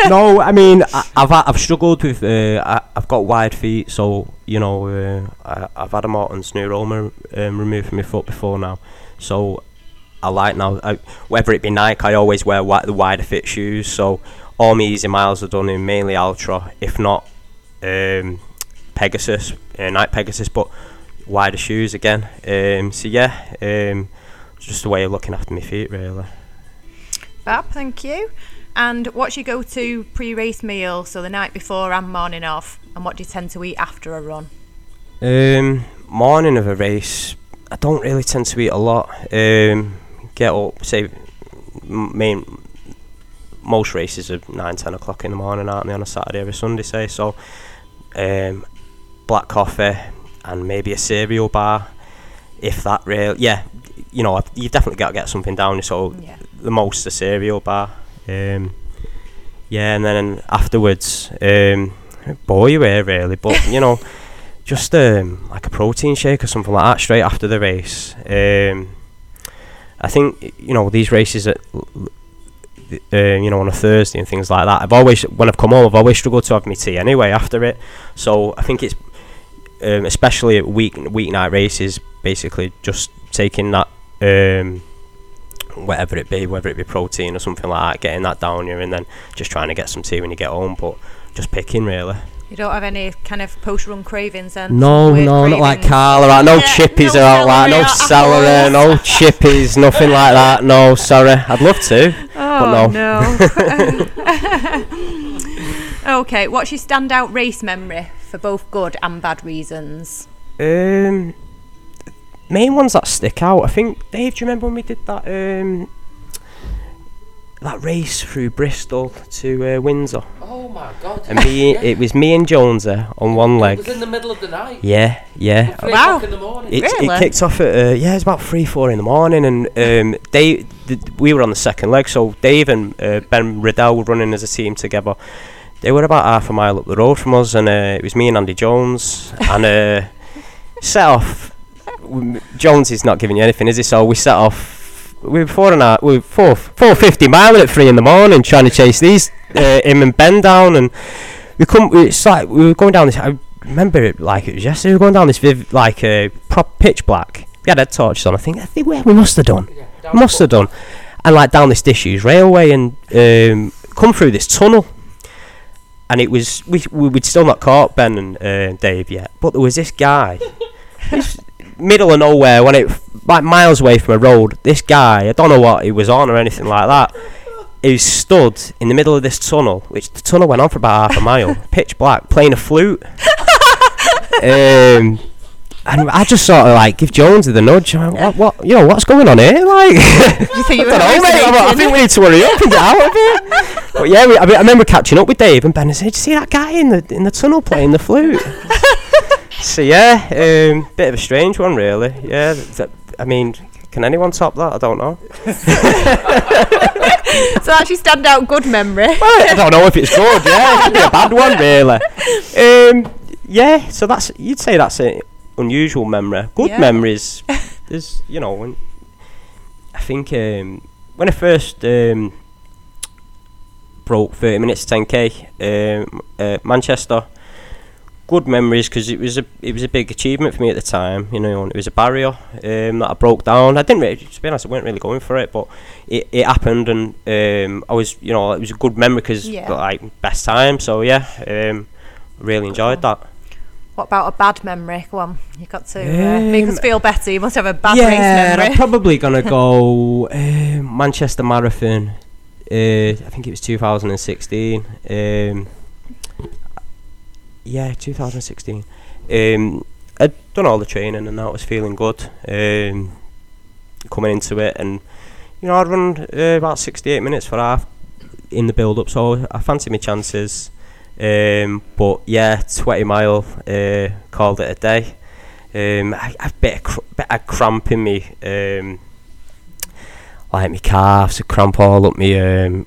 No, I mean I've struggled with. I've got wide feet, so you know I've had a Morton's neuroma removed from my foot before now, so I like now. Whether it be Nike, I always wear the wider fit shoes. So all my easy miles are done in mainly Altra, if not Pegasus, Nike Pegasus, but wider shoes again. So yeah, just a way of looking after my feet really. Fab, thank you. And what's your go-to pre-race meal, so the night before and morning off, and what do you tend to eat after a run? Morning of a race, I don't really tend to eat a lot. Get up, say, most races are 9-10 o'clock in the morning, aren't they, on a Saturday or a Sunday, say, so black coffee and maybe a cereal bar, if that really, yeah, you know, you've definitely got to get something down, so yeah. The most a cereal bar, yeah, and then afterwards, bore you here really, but you know, just like a protein shake or something like that straight after the race. I think, you know, these races at you know, on a Thursday and things like that, I've always, when I've come home, I've always struggled to have my tea anyway after it, so I think it's especially at weeknight races, basically just taking that whether it be protein or something like that, getting that down here, and then just trying to get some tea when you get home, but just picking really. You don't have any kind of post-run cravings then? No, cravings. Not like Carla, right? No, yeah, chippies or all that, no celery, no chippies, nothing like that, no, sorry. I'd love to, but no. Okay, what's your standout race memory for both good and bad reasons? Main ones that stick out, I think, Dave, do you remember when we did that that race through Bristol to Windsor? Oh my God! And yeah. It was me and Jonesy on one leg. It was in the middle of the night. Yeah. Wow! In the morning. It kicked off at it's about 3-4 in the morning, and Dave, we were on the second leg, so Dave and Ben Riddell were running as a team together. They were about half a mile up the road from us, and it was me and Andy Jones, and set off. Jones is not giving you anything, is he? So we set off. We were 450 mile at 3 in the morning trying to chase these him and Ben down, and we couldn't. It's like we were going down this. I remember it like it was yesterday. We were going down this pitch black. We had head torches on. I think we must have done. Yeah, must have done. And like down this disused railway and come through this tunnel. And it was we'd still not caught Ben and Dave yet, but there was this guy. This middle of nowhere, when it like miles away from a road, this guy, I don't know what he was on or anything like that, he stood in the middle of this tunnel, which the tunnel went on for about half a mile, pitch black, playing a flute. And I just sort of like give Jonesy the nudge. I'm like, what, you know, what's going on here? Like, you think I think we need to hurry up and get out of here. But yeah, I remember catching up with Dave and Ben and said, "Did you see that guy in the tunnel playing the flute?" So yeah, bit of a strange one really. Yeah, I mean, can anyone top that? I don't know. So that's your standout good memory. Well, I don't know if it's good. Yeah, it could be a bad one really. Yeah, so that's, you'd say that's an unusual memory. Good memories is, you know, when I think when I first broke 30 minutes 10k Manchester. Good memories, because it was a big achievement for me at the time, you know, and it was a barrier that I broke down. I didn't really, to be honest, I weren't really going for it, but it happened, and I was, you know, it was a good memory because like best time. So yeah, really enjoyed that. What about a bad memory? Go on, you got to make us feel better. You must have a bad race memory. I'm probably gonna go Manchester Marathon. I think it was 2016. 2016. I'd done all the training and that was feeling good coming into it, and you know I'd run about 68 minutes for half in the build-up, so I fancy my chances. But yeah, 20 mile, called it a day. I had a bit of cramp in me, like my calves, a cramp all up me,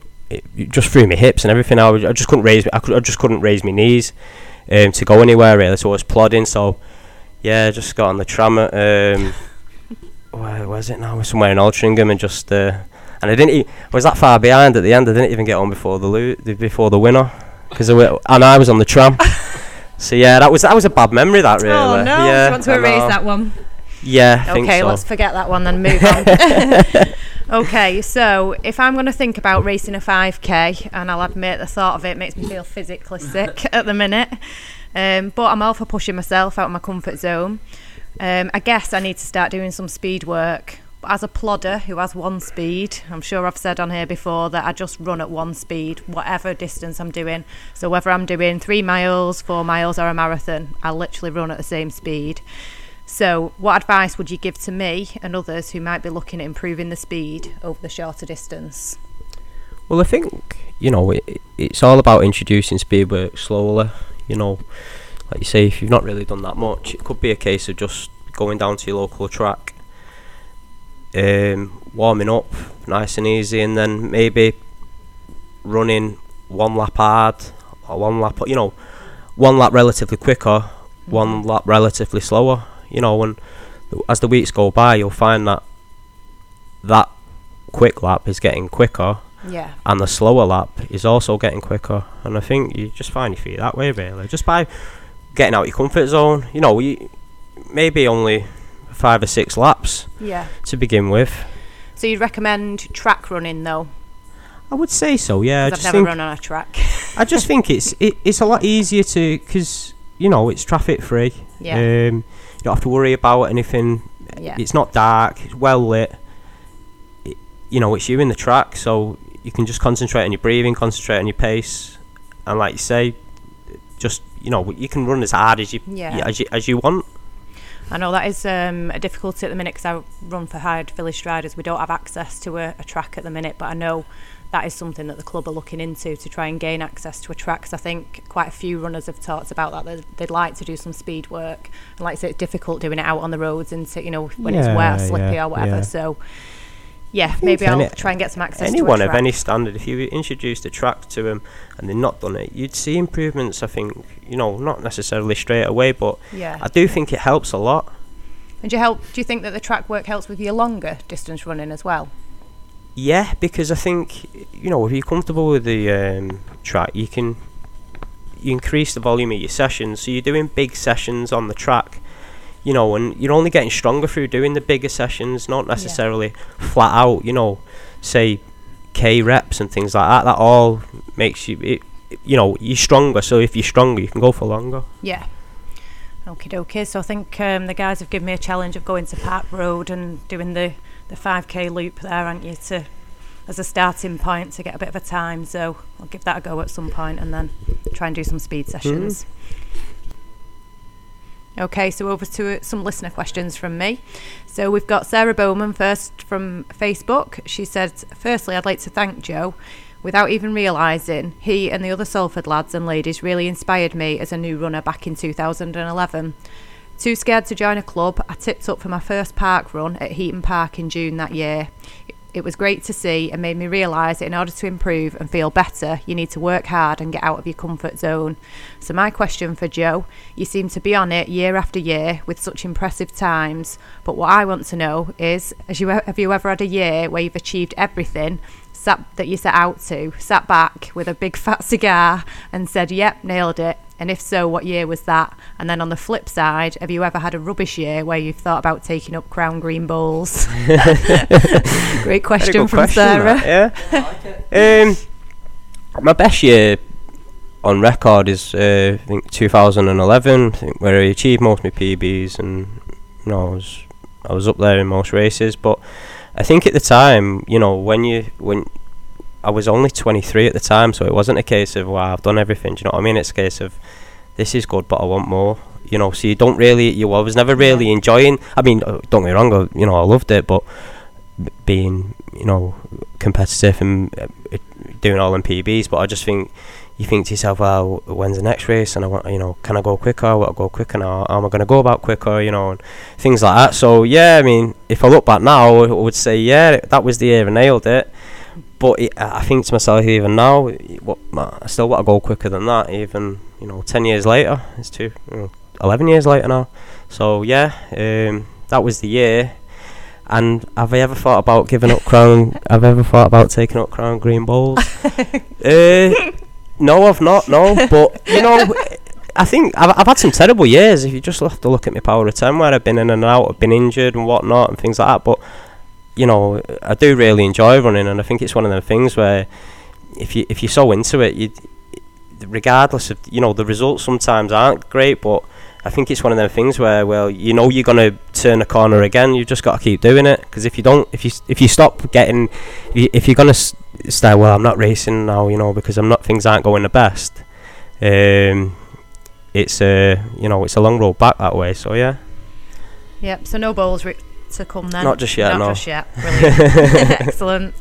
just through my hips and everything. I just couldn't raise my knees to go anywhere really, so I was plodding. So yeah, just got on the tram at where was it now? Somewhere in Altrincham, and just and I was that far behind at the end. I didn't even get on before the winner. And I was on the tram. So yeah, that was a bad memory, that really. Oh no, yeah, do you want to erase that one? Yeah, I think so. Okay, let's forget that one then, move on. Okay, so if I'm going to think about racing a 5k, and I'll admit the thought of it makes me feel physically sick at the minute, but I'm all for pushing myself out of my comfort zone. I guess I need to start doing some speed work. As a plodder who has one speed, I'm sure I've said on here before that I just run at one speed, whatever distance I'm doing. So whether I'm doing 3 miles, 4 miles or a marathon, I literally run at the same speed. So what advice would you give to me and others who might be looking at improving the speed over the shorter distance? Well, I think, you know, it's all about introducing speed work slowly. You know, like you say, if you've not really done that much, it could be a case of just going down to your local track, warming up nice and easy, and then maybe running one lap hard or one lap, you know, one lap relatively quicker, one lap relatively slower, you know. And as the weeks go by, you'll find that quick lap is getting quicker, yeah, and the slower lap is also getting quicker. And I think you just find your feet that way really, just by getting out your comfort zone. You know, you maybe only 5 or 6 laps, yeah, to begin with. So you'd recommend track running though? I would say so, yeah. I've never run on a track. I just think it's a lot easier to, because you know, it's traffic free, yeah. You don't have to worry about anything, yeah. It's not dark, it's well lit, you know, it's you in the track, so you can just concentrate on your breathing, concentrate on your pace, and like you say, just, you know, you can run as hard as you, yeah, as you want. I know that is a difficulty at the minute, because I run for Hired Village Striders. We don't have access to a track at the minute, but I know that is something that the club are looking into, to try and gain access to a track, because I think quite a few runners have talked about that they'd like to do some speed work. And like I say, it's difficult doing it out on the roads, and you know, when it's wet or slippy or whatever. Yeah. So yeah, maybe I'll try and get some access to a track. Anyone of any standard, if you introduced a track to them and they've not done it, you'd see improvements, I think, you know, not necessarily straight away, but yeah, I do think it helps a lot. And do you think that the track work helps with your longer distance running as well? Yeah, because I think, you know, if you're comfortable with the track, you increase the volume of your sessions, so you're doing big sessions on the track. You know, and you're only getting stronger through doing the bigger sessions, not necessarily, yeah, flat out, you know, say K reps and things like that. That all makes you, you know, you're stronger. So if you're stronger, you can go for longer. Yeah. Okie dokie. So I think the guys have given me a challenge of going to Park Road and doing the 5K loop there, aren't you, as a starting point to get a bit of a time. So I'll give that a go at some point and then try and do some speed sessions. Okay, so over to some listener questions from me. So we've got Sarah Bowman first from Facebook. She said, firstly, I'd like to thank Joe. Without even realising, he and the other Salford lads and ladies really inspired me as a new runner back in 2011. Too scared to join a club, I tipped up for my first park run at Heaton Park in June that year. It was great to see and made me realise that in order to improve and feel better, you need to work hard and get out of your comfort zone. So my question for Joe, you seem to be on it year after year with such impressive times, but what I want to know is, have you ever had a year where you've achieved everything that you set out to, sat back with a big fat cigar and said, yep, nailed it? And if so, what year was that? And then on the flip side, have you ever had a rubbish year where you've thought about taking up crown green bowls? Great question from question, Sarah. That, yeah. I like it. My best year on record is I think 2011, where I achieved most of my PBs, and you know, I was up there in most races. But I think at the time, you know, when I was only 23 at the time, so it wasn't a case of, wow, I've done everything, do you know what I mean? It's a case of, this is good, but I want more, you know. So I was never really enjoying, I mean, don't get me wrong, you know, I loved it, but being, you know, competitive and doing all them PBs, but I just think you think to yourself, well, when's the next race? And I want, you know, can I go quicker? Will I go quicker now? Am I going to go about quicker? You know, and things like that. So yeah, I mean, if I look back now, I would say yeah, that was the year I nailed it. But I think to myself, even now, I still want to go quicker than that. Even, you know, 10 years later, 11 years later now. So yeah, that was the year. And have I ever thought about giving up Crown? Have I ever thought about taking up Crown Green Bowls? No, I've not. No, but you know, I think I've had some terrible years. If you just have to look at my power of 10, where I've been in and out, I've been injured and whatnot and things like that. But you know, I do really enjoy running, and I think it's one of them things where if you're so into it, you, regardless of, you know, the results sometimes aren't great, but I think it's one of them things where, well, you know, you're gonna turn a corner again. You've just got to keep doing it, because if you don't, if you stop getting, if you're gonna stay, well, I'm not racing now, you know, because I'm not, things aren't going the best. It's a, you know, it's a long road back that way. So yeah. Yep. So no bowls to come then. Not just yet. Not just yet. Brilliant. Excellent.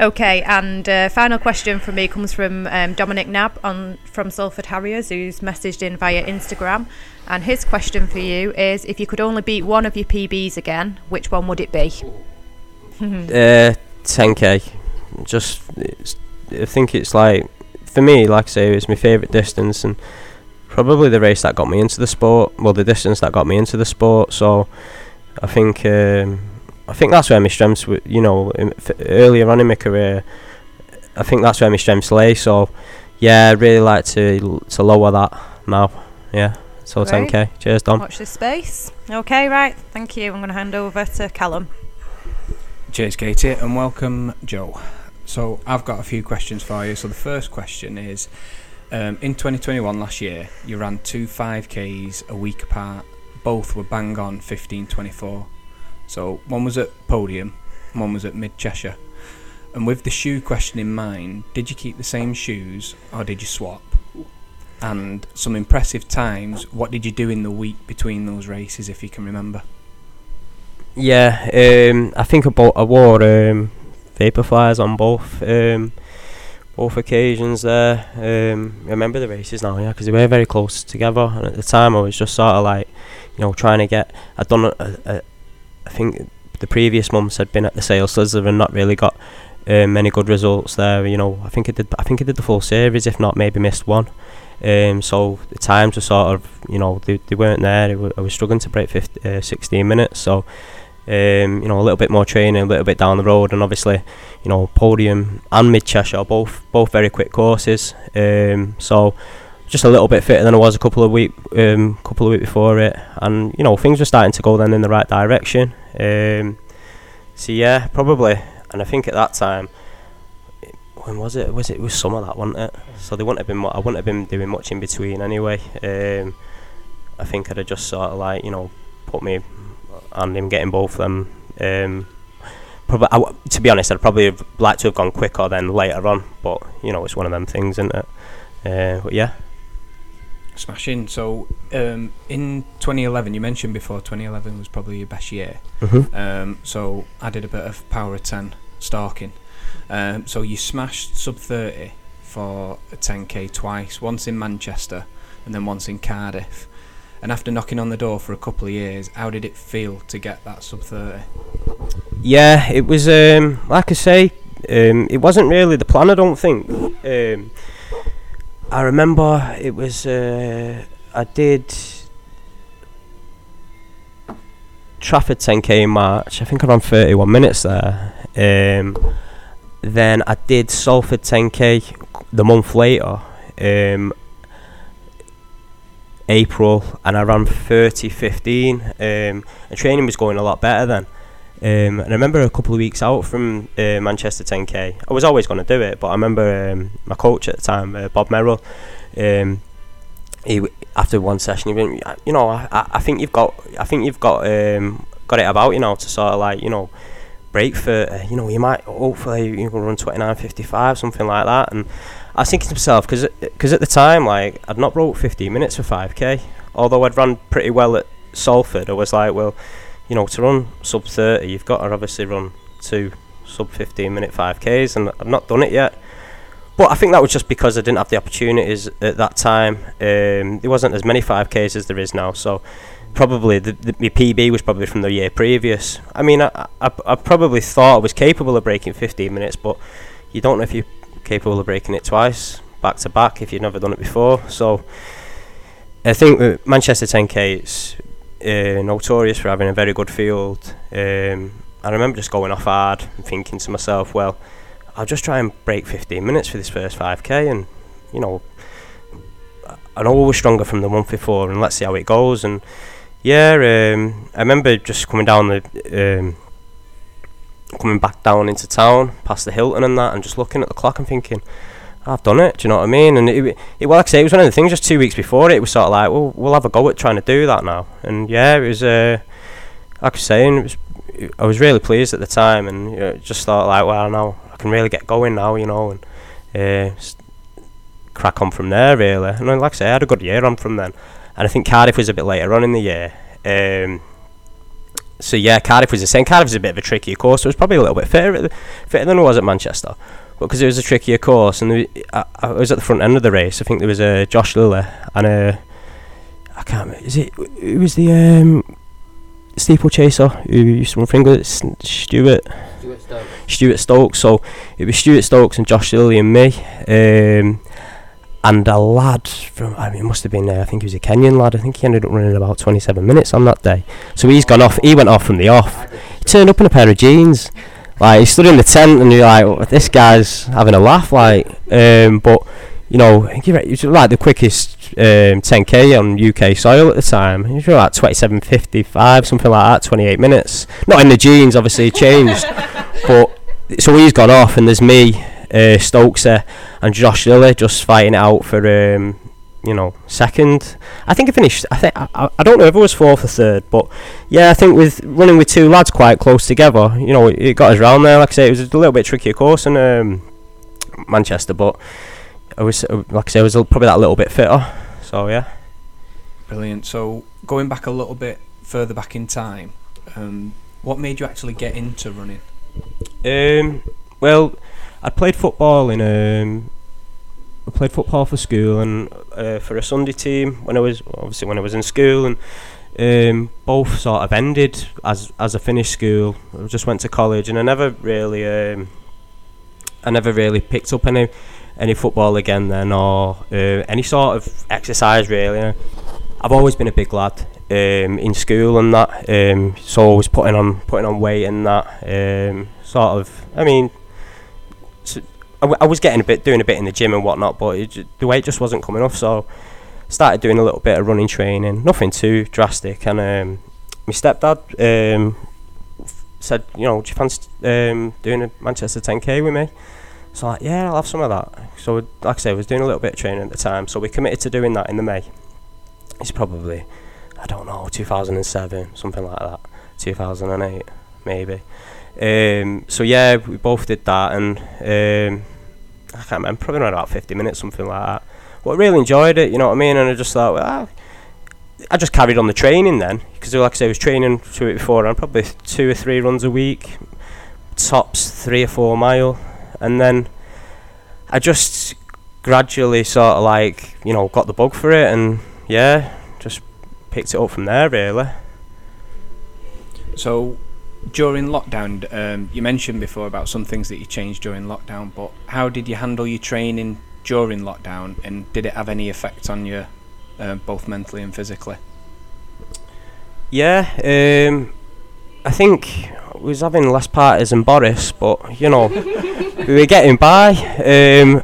Okay, and final question from me comes from Dominic Knabb from Salford Harriers, who's messaged in via Instagram, and his question for you is: if you could only beat one of your PBs again, which one would it be? 10k. Just, I think it's like, for me, like I say, it's my favourite distance, and probably the race that got me into the sport. Well, the distance that got me into the sport. So I think that's where my strengths were, you know, earlier on in my career. I think that's where my strengths lay. So yeah, I'd really like to lower that now. Yeah, so great. 10k. Cheers, Dom. Watch this space. Okay, right, thank you. I'm going to hand over to Callum. Cheers, Katie, and welcome, Joe. So I've got a few questions for you. So the first question is, in 2021, last year, you ran two 5Ks a week apart. Both were bang on 15:24. So one was at Podium, one was at Mid Cheshire. And with the shoe question in mind, did you keep the same shoes or did you swap? And some impressive times, what did you do in the week between those races, if you can remember? Yeah, I think I wore Vaporflies on both occasions there. I remember the races now, yeah, because they were very close together. And at the time, I was just sort of like, you know, trying to get. I'd done I think the previous months I'd been at the Sale Slizzer and not really got many good results there. You know, I think I did the full series, if not maybe missed one. So the times were sort of, you know, they weren't there. I was struggling to break 16 minutes. So you know, a little bit more training, a little bit down the road, and obviously, you know, Podium and Mid Cheshire are both very quick courses. So just a little bit fitter than I was a couple of weeks before it, and you know, things were starting to go then in the right direction. So yeah, probably. And I think at that time, when was it? It was summer, that, wasn't it? So they wouldn't have been. I wouldn't have been doing much in between anyway. I think I'd have just sort of like, you know, put me and him getting both of them. Probably. To be honest, I'd probably have liked to have gone quicker then later on, but you know, it's one of them things, isn't it? But yeah. Smashing. So in 2011, you mentioned before 2011 was probably your best year. Mm-hmm. So I did a bit of power of 10 stalking. So you smashed sub 30 for a 10k twice, once in Manchester and then once in Cardiff. And after knocking on the door for a couple of years, how did it feel to get that sub 30? Yeah, it was like I say, it wasn't really the plan, I don't think. I remember it was I did Trafford 10k in March. I think I ran 31 minutes there. Then I did Salford 10k the month later, April, and I ran 30:15. And training was going a lot better then. And I remember a couple of weeks out from Manchester 10k, I was always going to do it, but I remember my coach at the time, Bob Merrill, after one session he went, you know, I think you've got it about you now to sort of like, you know, break for, you know, you might hopefully you can run 29:55, something like that. And I was thinking to myself, because at the time, like, I'd not broke 15 minutes for 5k, although I'd run pretty well at Salford. I was like, well, you know, to run sub 30, you've got to obviously run two sub 15 minute 5Ks, and I've not done it yet. But I think that was just because I didn't have the opportunities at that time. There wasn't as many 5Ks as there is now, so probably my PB was probably from the year previous. I mean, I probably thought I was capable of breaking 15 minutes, but you don't know if you're capable of breaking it twice, back to back, if you've never done it before. So I think with Manchester 10K, it's notorious for having a very good field. I remember just going off hard and thinking to myself, well, I'll just try and break 15 minutes for this first 5k, and you know, I know I was stronger from the month before, and let's see how it goes. And yeah, I remember just coming down the coming back down into town past the Hilton and that, and just looking at the clock and thinking, I've done it, do you know what I mean? And it well, like I say, it was one of the things just 2 weeks before it was sort of like, well, we'll have a go at trying to do that now. And yeah, it was like I was saying, I was really pleased at the time, and you know, just thought like, well, now I can really get going now, you know, and crack on from there really. And then, like I say, I had a good year on from then, and I think Cardiff was a bit later on in the year. So yeah, Cardiff was the same. Cardiff was a bit of a trickier course, so it was probably a little bit fitter than it was at Manchester, but because it was a trickier course, and I was at the front end of the race. I think there was a Josh Lilly and I can't remember, it was the steeplechaser who used to run for England, Stuart Stokes. So it was Stuart Stokes and Josh Lilly and me, and a lad from, I mean, it must have been I think he was a Kenyan lad. I think he ended up running about 27 minutes on that day, so he's gone off. He went off from the off. He turned up in a pair of jeans, like he stood in the tent, and you're like, well, this guy's having a laugh, like. But you know, he was like the quickest 10k on UK soil at the time. He was like 27.55, something like that, 28 minutes. Not in the jeans, obviously, he changed. But so he's gone off, and there's me, Stokes, and Josh Lilly just fighting it out for you know, second. I think I finished. I don't know if it was fourth or third, but yeah, I think with running with two lads quite close together, you know, it got us round there. Like I say, it was a little bit trickier course in Manchester, but I was probably that little bit fitter, so yeah. Brilliant. So going back a little bit further back in time, what made you actually get into running? Well, I played football for school, and for a Sunday team when I was in school, and both sort of ended as I finished school. I just went to college, and I never really picked up any football again then, or any sort of exercise really. I've always been a big lad in school and that, so I was putting on weight and that, sort of, I mean, so I was doing a bit in the gym and whatnot, but the weight just wasn't coming off, so started doing a little bit of running training, nothing too drastic. And my stepdad said, you know, do you fancy doing a Manchester 10k with me? So like, yeah, I'll have some of that. So like I say, I was doing a little bit of training at the time, so we committed to doing that in the May. It's probably, I don't know, 2007, something like that, 2008 maybe. So yeah, we both did that, and I can't remember, probably around about 50 minutes, something like that. But I really enjoyed it, you know what I mean? And I just thought, well, I just carried on the training then, because like I say, I was training to it before, and probably 2 or 3 runs a week, tops 3 or 4 mile. And then I just gradually sort of like, you know, got the bug for it, and yeah, just picked it up from there really. So during lockdown, you mentioned before about some things that you changed during lockdown, but how did you handle your training during lockdown, and did it have any effect on you both mentally and physically? Yeah, I think I was having less parties than Boris, but you know, we were getting by.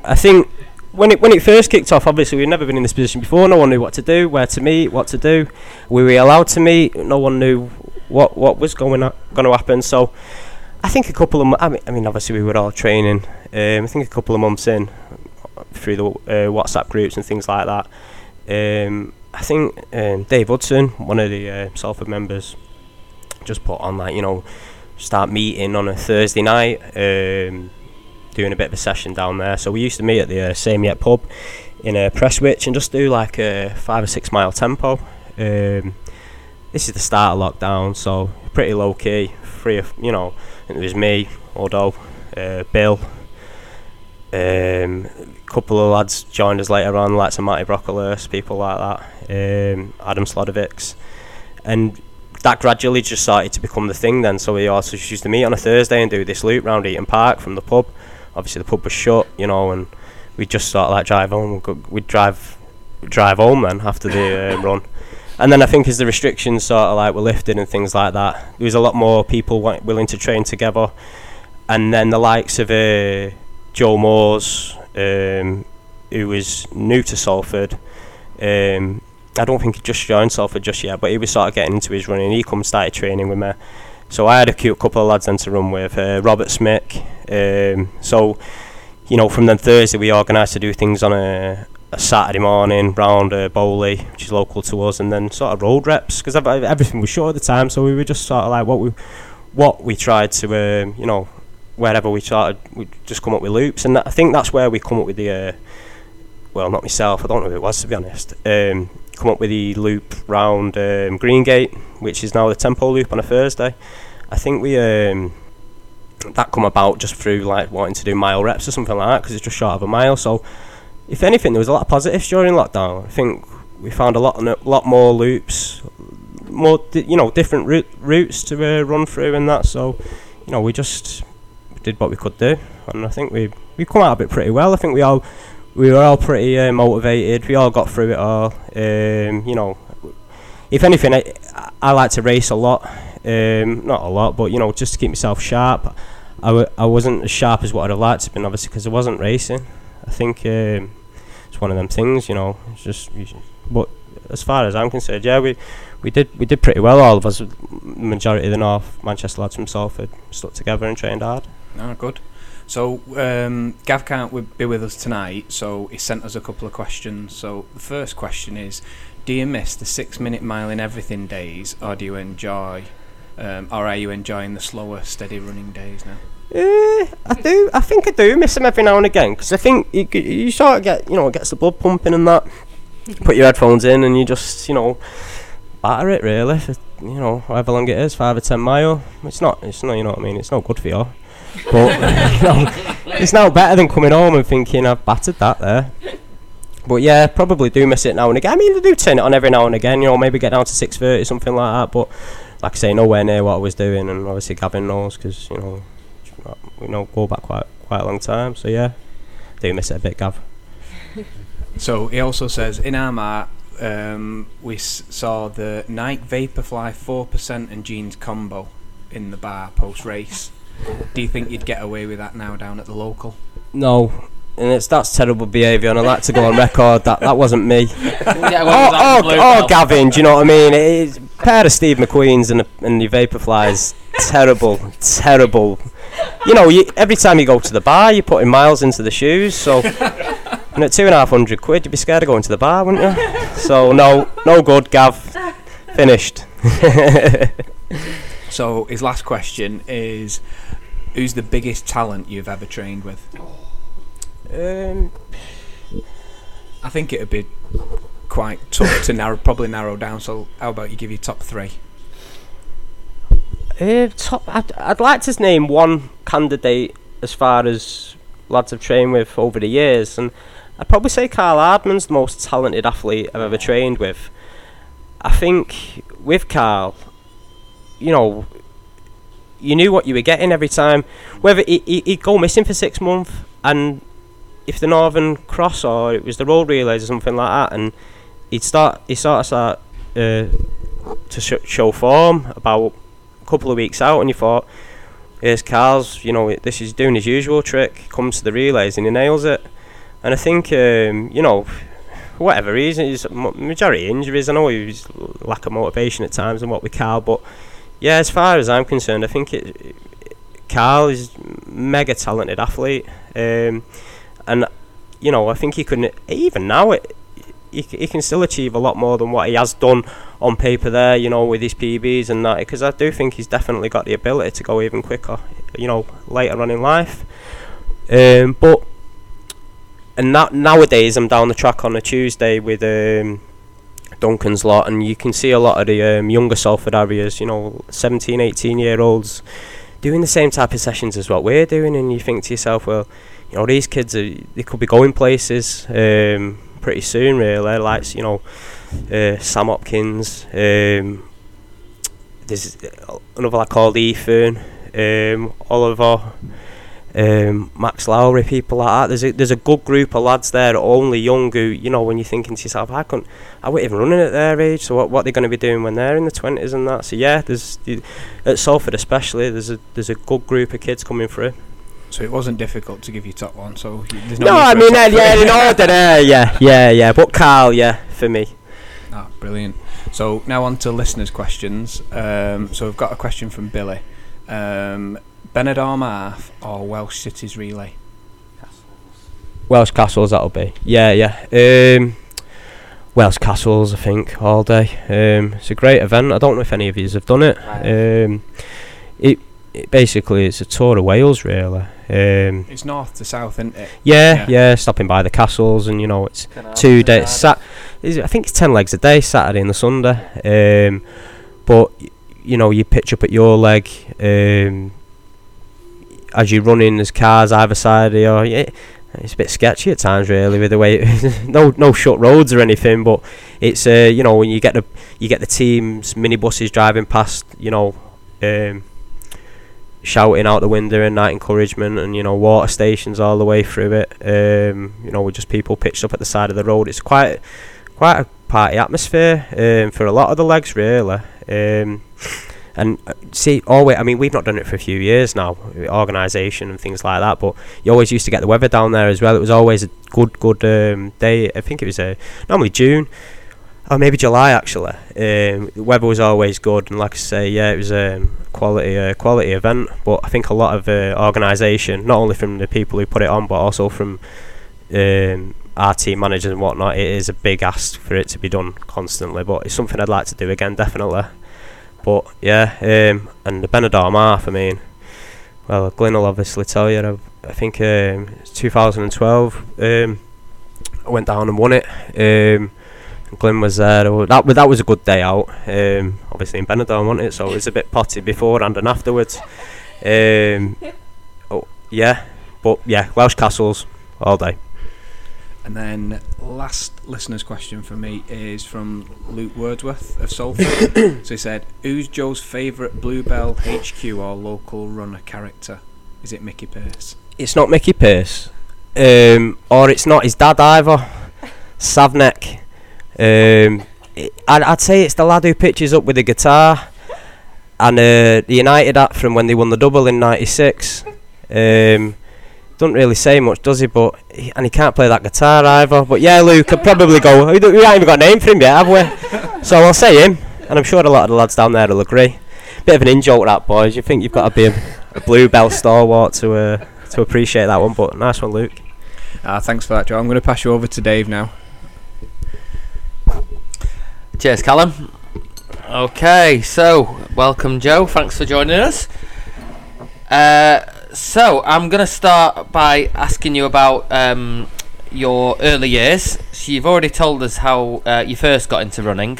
I think when it first kicked off, obviously we'd never been in this position before. No one knew what to do, where to meet, what to do. We were allowed to meet. No one knew what was going to happen. So I think a couple of, I mean obviously we were all training. I think a couple of months in, through the WhatsApp groups and things like that. I think Dave Hudson, one of the Salford members, just put on, like, you know, start meeting on a Thursday night, doing a bit of a session down there. So we used to meet at the Same Yet pub in Prestwich, and just do like a 5 or 6 mile tempo. This is the start of lockdown, so pretty low key, free of, you know, it was me, O'Dowd, Bill, couple of lads joined us later on, like some Matty Brocklehurst, people like that, Adam Sladovics, and that gradually just started to become the thing then. So we also used to meet on a Thursday and do this loop round Heaton Park from the pub. Obviously the pub was shut, you know, and we'd just sort of like drive home. We'd drive home then after the run. And then I think as the restrictions sort of like were lifted and things like that, there was a lot more people willing to train together. And then the likes of Joe Moores, who was new to Salford. I don't think he just joined Salford just yet, but he was sort of getting into his running. He started training with me. So I had a cute couple of lads then to run with, Robert Smick. So, you know, from then Thursday we organised to do things on a Saturday morning round Bowley, which is local to us, and then sort of road reps, because everything was short at the time, so we were just sort of like what we tried to, you know, wherever we started, we'd just come up with loops. And I think that's where we come up with the, well, not myself, I don't know who it was to be honest, come up with the loop round Greengate, which is now the tempo loop on a Thursday. I think we, that come about just through like wanting to do mile reps or something like that, because it's just short of a mile. So if anything, there was a lot of positives during lockdown. I think we found a lot more loops, more you know, different routes to run through and that. So, you know, we just did what we could do, and I think we come out of it pretty well. I think we were all pretty motivated. We all got through it all. You know, if anything, I like to race a lot, not a lot, but you know, just to keep myself sharp. I wasn't as sharp as what I'd have liked to have been, obviously, because I wasn't racing. I think it's one of them things, you know. It's just, but as far as I'm concerned, yeah, we did pretty well. All of us, majority of the North Manchester lads from Salford, stuck together and trained hard. Oh, good. So Gav can't be with us tonight, so he sent us a couple of questions. So the first question is, do you miss the 6-minute mile in everything days, or do you enjoy, or are you enjoying the slower, steady running days now? I do. I think I do miss them every now and again, because I think you sort of get, you know, it gets the blood pumping and that. Put your headphones in and you just, you know, batter it really. For, you know, however long it is, 5 or 10 mile. It's not. You know what I mean? It's not good for you. But you know, it's now better than coming home and thinking I've battered that there. But yeah, probably do miss it now and again. I mean, I do turn it on every now and again, you know, maybe get down to 6:30, something like that. But like I say, nowhere near what I was doing, and obviously Gavin knows, because we go back quite a long time. So yeah, do miss it a bit, Gav. So he also says, in Armagh, we saw the Nike Vaporfly 4% and jeans combo in the bar post race. Do you think you'd get away with that now down at the local? No, and that's terrible behaviour, and I'd like to go on record that wasn't me. Oh, Gavin, do you know what I mean? It's a pair of Steve McQueen's and the Vaporflies. Terrible. You know, every time you go to the bar, you're putting miles into the shoes, so... And at £250, you'd be scared of going to the bar, wouldn't you? So, no good, Gav. Finished. So, his last question is, who's the biggest talent you've ever trained with? I think it would be quite tough to narrow down, so how about you give your top three? I'd like to name one candidate as far as lads I've trained with over the years, and I'd probably say Carl Hardman's the most talented athlete I've ever trained with. I think with Carl, you know, you knew what you were getting every time. Whether he'd go missing for 6 months, and if the Northern Cross or it was the road relays or something like that, and he'd start to show form about a couple of weeks out, and you thought, here's Carl's, you know, this is doing his usual trick, comes to the relays and he nails it. And I think, you know, for whatever reason, his majority injuries, I know he was lack of motivation at times and what with Carl, but yeah, as far as I'm concerned, I think Carl is mega talented athlete, and you know, I think he can even now he can still achieve a lot more than what he has done on paper there, you know, with his PBs and that, because I do think he's definitely got the ability to go even quicker, you know, later on in life. Nowadays I'm down the track on a Tuesday with Duncan's lot, and you can see a lot of the younger Salford Harriers, you know, 17-18 year olds doing the same type of sessions as what we're doing, and you think to yourself, well, you know, these kids are, they could be going places pretty soon, really. Like, you know, Sam Hopkins, there's another lad called Ethan, Oliver, Max Lowry, people like that. There's a good group of lads there, only young, who, you know, when you're thinking to yourself, I wouldn't even running at their age, so what they're going to be doing when they're in the 20s and that. So yeah, at Salford especially, there's a good group of kids coming through. So it wasn't difficult to give you top one. So there's no. I mean, in order, yeah. But Carl, for me. Ah, brilliant. So now on to listeners' questions. So we've got a question from Billy. Bennard Armagh or Welsh Cities Relay? Castles. Welsh Castles, that'll be. Yeah. Welsh Castles, I think, all day. It's a great event. I don't know if any of you have done it. It basically, it's a tour of Wales, really. It's north to south, isn't it? Yeah. Stopping by the castles, and you know, it's 2 days. I think it's 10 legs a day, Saturday and the Sunday. But you know, you pitch up at your leg. As you run in, there's cars either side of you. It's a bit sketchy at times, really, with the way no shut roads or anything. But it's you know, when you get the teams minibuses driving past, you know, shouting out the window and night encouragement, and you know, water stations all the way through it. You know, with just people pitched up at the side of the road. It's quite a party atmosphere for a lot of the legs, really. And see, always, I mean, we've not done it for a few years now, organisation and things like that, but you always used to get the weather down there as well. It was always a good day. I think it was normally June, or maybe July, actually. The weather was always good, and like I say, yeah, it was a quality event. But I think a lot of organisation, not only from the people who put it on, but also from our team managers and whatnot, it is a big ask for it to be done constantly, but it's something I'd like to do again, definitely. But yeah, and the Bennard Armagh, I mean, well, Glyn will obviously tell you, I think 2012 I went down and won it. Glyn was there. That was a good day out. Obviously in Bennard, wasn't it? So it was a bit potty before and afterwards. Welsh Castles all day. And then last listener's question for me is from Luke Wordsworth of Salford. So he said, who's Joe's favourite Bluebell HQ or local runner character? Is it Mickey Pearce? It's not Mickey Pearce. Or it's not his dad either. Savnek. I'd say it's the lad who pitches up with the guitar. And the United hat from when they won the double in 96. Doesn't really say much, does he? But he can't play that guitar either. But yeah, Luke, I'd probably go. We haven't even got a name for him yet, have we? So I'll say him, and I'm sure a lot of the lads down there will agree. Bit of an in-joke, that, boys. You think you've got to be a Bluebell stalwart to appreciate that one? But nice one, Luke. Thanks for that, Joe. I'm going to pass you over to Dave now. Cheers, Callum. Okay, so welcome, Joe. Thanks for joining us. So I'm going to start by asking you about your early years. So you've already told us how you first got into running.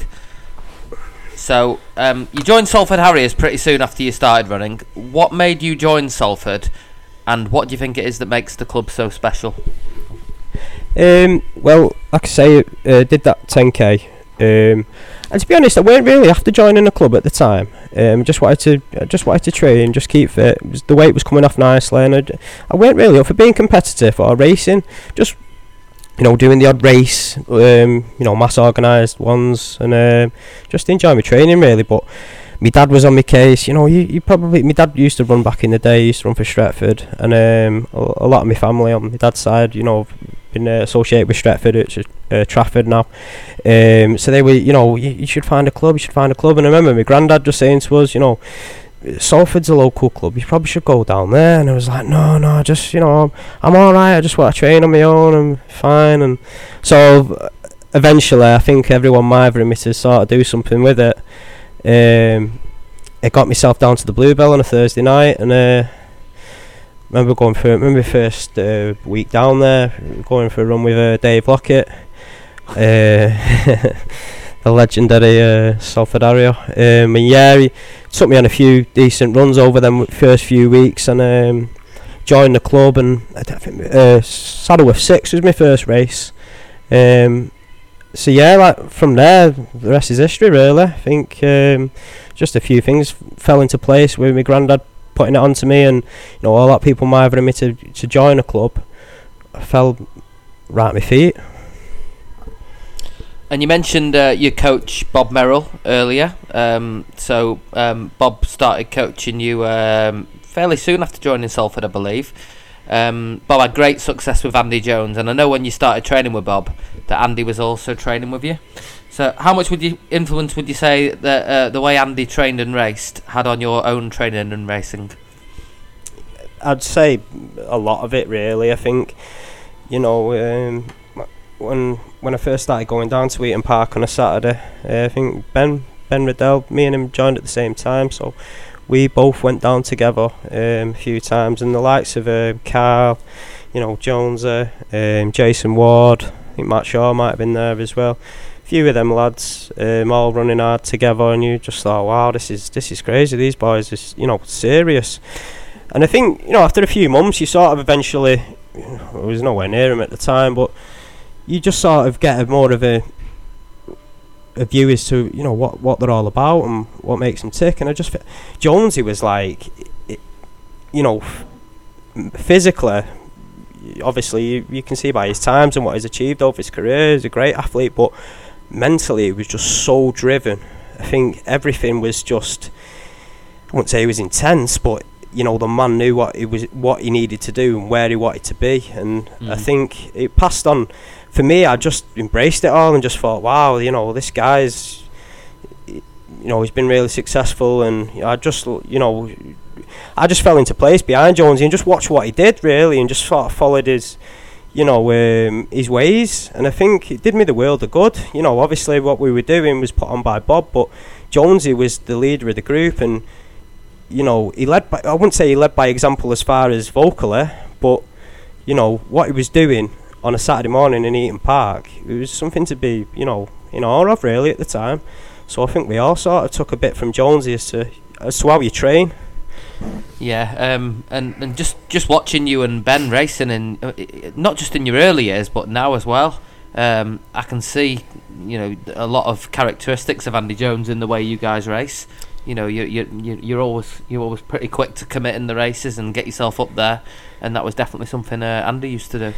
So you joined Salford Harriers pretty soon after you started running. What made you join Salford, and what do you think it is that makes the club so special? Well, like I say, I did that 10k. And to be honest, I weren't really after joining a club at the time. I just wanted to train, just keep fit. The weight was coming off nicely, and I weren't really up for being competitive or racing. Just, you know, doing the odd race, you know, mass organised ones, and just enjoy my training, really. But my dad was on my case. You know, my dad used to run back in the day. He used to run for Stretford, and a lot of my family on my dad's side, you know, been associated with Stretford, which is Trafford now. So they were, you know, you should find a club. And I remember my granddad just saying to us, you know, Salford's a local club, you probably should go down there. And I was like, no, just, you know, I'm alright, I just want to train on my own, I'm fine. And so eventually, I think everyone might have to sort of do something with it. I got myself down to the Bluebell on a Thursday night, and remember going for my first week down there, going for a run with Dave Lockett. a legendary Salford Harrier. And yeah, he took me on a few decent runs over them first few weeks, and joined the club, and I think Saddleworth 6 was my first race. So yeah, like from there, the rest is history really. I think just a few things fell into place with my granddad putting it on to me, and you know, all that people mithering me to join a club. I fell right at my feet. And you mentioned your coach Bob Merrill earlier. So Bob started coaching you fairly soon after joining Salford, I believe. Bob had great success with Andy Jones, and I know when you started training with Bob that Andy was also training with you. So how much would you say that the way Andy trained and raced had on your own training and racing? I'd say a lot of it really. I think, you know, when I first started going down to Heaton Park on a Saturday, I think Ben Riddell, me and him joined at the same time, so we both went down together a few times, and the likes of Carl, you know, Jonesy, Jason Ward, I think Matt Shaw might have been there as well. A few of them lads, all running hard together, and you just thought, wow, this is crazy. These boys is, you know, serious. And I think, you know, after a few months, you sort of eventually, you know, I was nowhere near him at the time, but you just sort of get more of a view as to, you know, what they're all about and what makes them tick. And I just Jonesy was like, you know, physically, obviously you can see by his times and what he's achieved over his career, he's a great athlete, but mentally he was just so driven. I think everything was just, I wouldn't say it was intense, but you know, the man knew what he needed to do and where he wanted to be, and I think it passed on. For me, I just embraced it all and just thought, wow, you know, this guy's, you know, he's been really successful, and I just fell into place behind Jonesy and just watched what he did really, and just sort of followed his, you know, his ways. And I think it did me the world of good. You know, obviously what we were doing was put on by Bob, but Jonesy was the leader of the group, and you know, he led by, I wouldn't say he led by example as far as vocally, but you know, what he was doing on a Saturday morning in Heaton Park, it was something to be, you know, in awe of really at the time. So I think we all sort of took a bit from Jonesy as to how you train. Yeah, and just watching you and Ben racing, and not just in your early years but now as well, I can see, you know, a lot of characteristics of Andy Jones in the way you guys race. You know, you're always pretty quick to commit in the races and get yourself up there, and that was definitely something Andy used to do.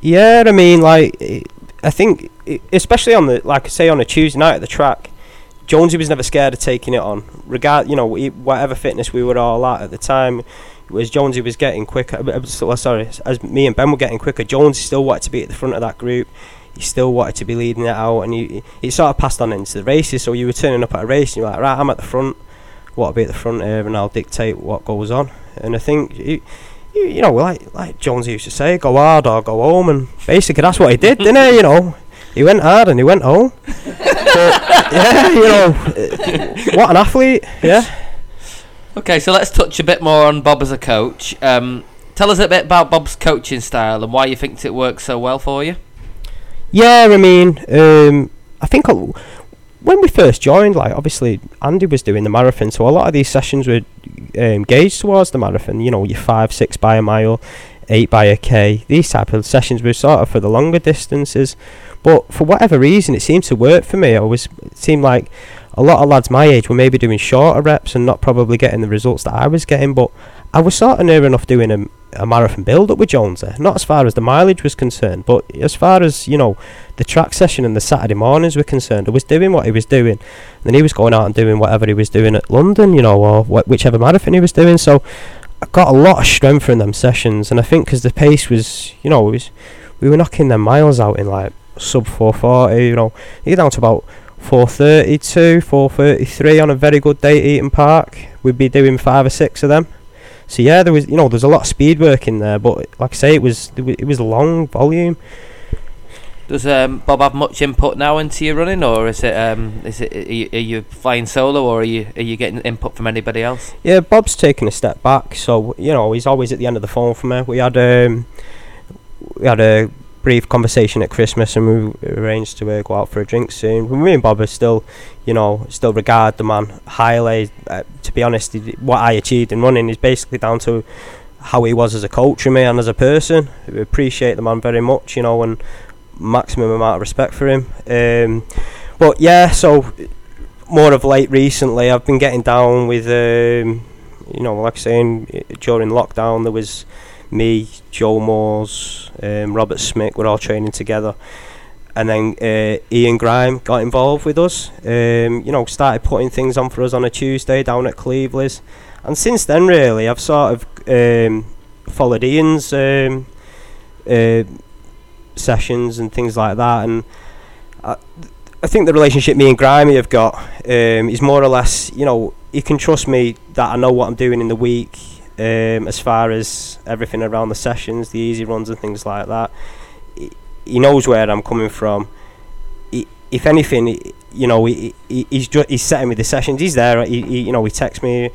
Yeah, I mean, like, I think, especially on the, like I say, on a Tuesday night at the track, Jonesy was never scared of taking it on. You know, whatever fitness we were all at the time, as Jonesy was getting quicker, as me and Ben were getting quicker, Jonesy still wanted to be at the front of that group. He still wanted to be leading it out, and it sort of passed on into the races. So you were turning up at a race, and you're like, right, I'm at the front. I want to be at the front here, and I'll dictate what goes on. And I think you know, like Jonesy used to say, go hard or go home, and basically that's what he did, didn't he? You know, he went hard and he went home. But, yeah, you know, what an athlete, yeah. Okay, so let's touch a bit more on Bob as a coach. Tell us a bit about Bob's coaching style and why you think it works so well for you. Yeah, I mean, I think when we first joined, like, obviously Andy was doing the marathon, so a lot of these sessions were gauged towards the marathon. You know, your 5, 6 by a mile, 8 by a K. These type of sessions were sort of for the longer distances, but for whatever reason, it seemed to work for me. It seemed like a lot of lads my age were maybe doing shorter reps and not probably getting the results that I was getting, but I was sort of near enough doing a marathon build-up with Jonesy, not as far as the mileage was concerned, but as far as, you know, the track session and the Saturday mornings were concerned, I was doing what he was doing, and then he was going out and doing whatever he was doing at London, you know, or whichever marathon he was doing. So I got a lot of strength from them sessions, and I think because the pace was, you know, we were knocking them miles out in like sub 4:40, you know, you get down to about 4:32, 4:33 on a very good day at Heaton Park. We'd be doing 5 or 6 of them. So yeah, there was, you know, there's a lot of speed work in there, but like I say, it was long volume. Does Bob have much input now into your running, or is it are you flying solo, or are you getting input from anybody else? Yeah, Bob's taken a step back, so you know, he's always at the end of the phone from me. We had a brief conversation at Christmas, and we arranged to go out for a drink soon. Me and Bob are still, you know, still regard the man highly. To be honest, what I achieved in running is basically down to how he was as a coach for me and as a person. We appreciate the man very much, you know, and maximum amount of respect for him. But yeah, so more of late recently, I've been getting down with, you know, like I saying, during lockdown there was me, Joe Moores, Robert Smick, we're all training together, and then Ian Grime got involved with us, you know, started putting things on for us on a Tuesday down at Cleveley's, and since then really I've sort of followed Ian's sessions and things like that, and I think the relationship me and Grimey have got is more or less, you know, he can trust me that I know what I'm doing in the week, as far as everything around the sessions, the easy runs and things like that. He knows where I'm coming from. If anything, you know, he's setting me the sessions. He's there. You know, he texts me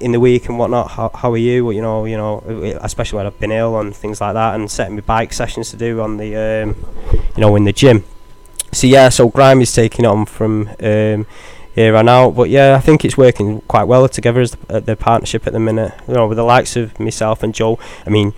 in the week and whatnot. How are you? Well, you know, especially when I've been ill and things like that, and setting me bike sessions to do on the, you know, in the gym. So yeah, so Grimey's taking on from here and out, but yeah, I think it's working quite well together as the partnership at the minute. You know, with the likes of myself and Joe. I mean,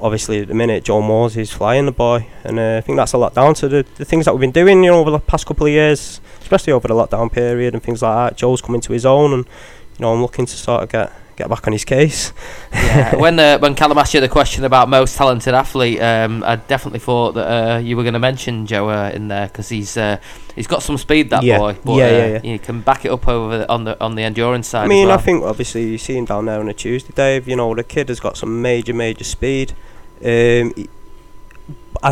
obviously at the minute Joe Moores is flying the boy, and I think that's a lot down to the things that we've been doing, you know, over the past couple of years, especially over the lockdown period and things like that. Joe's coming to his own, and you know, I'm looking to sort of get back on his case. Yeah. When Callum asked you the question about most talented athlete, I definitely thought that you were going to mention Joe in there, because he's got some speed, that boy. But, yeah. He can back it up over on the endurance side. I mean, as well. I think obviously you see him down there on a Tuesday, Dave. You know, the kid has got some major speed. I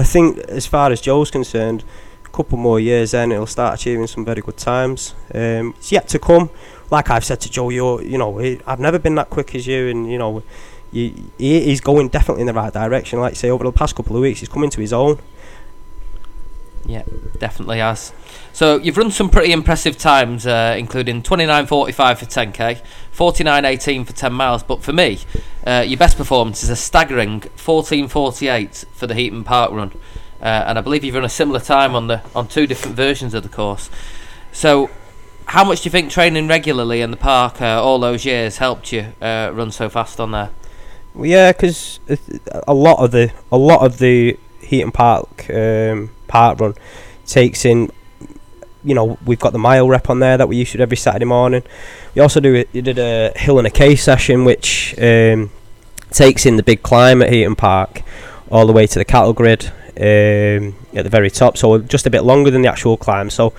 think as far as Joe's concerned, a couple more years then he'll start achieving some very good times. It's yet to come. Like I've said to Joe, I've never been that quick as you, and you know, he's going definitely in the right direction. Like I say, over the past couple of weeks, he's coming to his own. Yeah, definitely has. So you've run some pretty impressive times, including 29.45 for 10k, 49.18 for 10 miles. But for me, your best performance is a staggering 14.48 for the Heaton Park run, and I believe you've run a similar time on two different versions of the course. So, how much do you think training regularly in the park all those years helped you run so fast on there? Well, yeah, because a lot of the Heaton Park park run takes in, you know, we've got the mile rep on there that we used to do every Saturday morning. We also did a hill and a K session, which takes in the big climb at Heaton Park all the way to the cattle grid at the very top. So just a bit longer than the actual climb. So.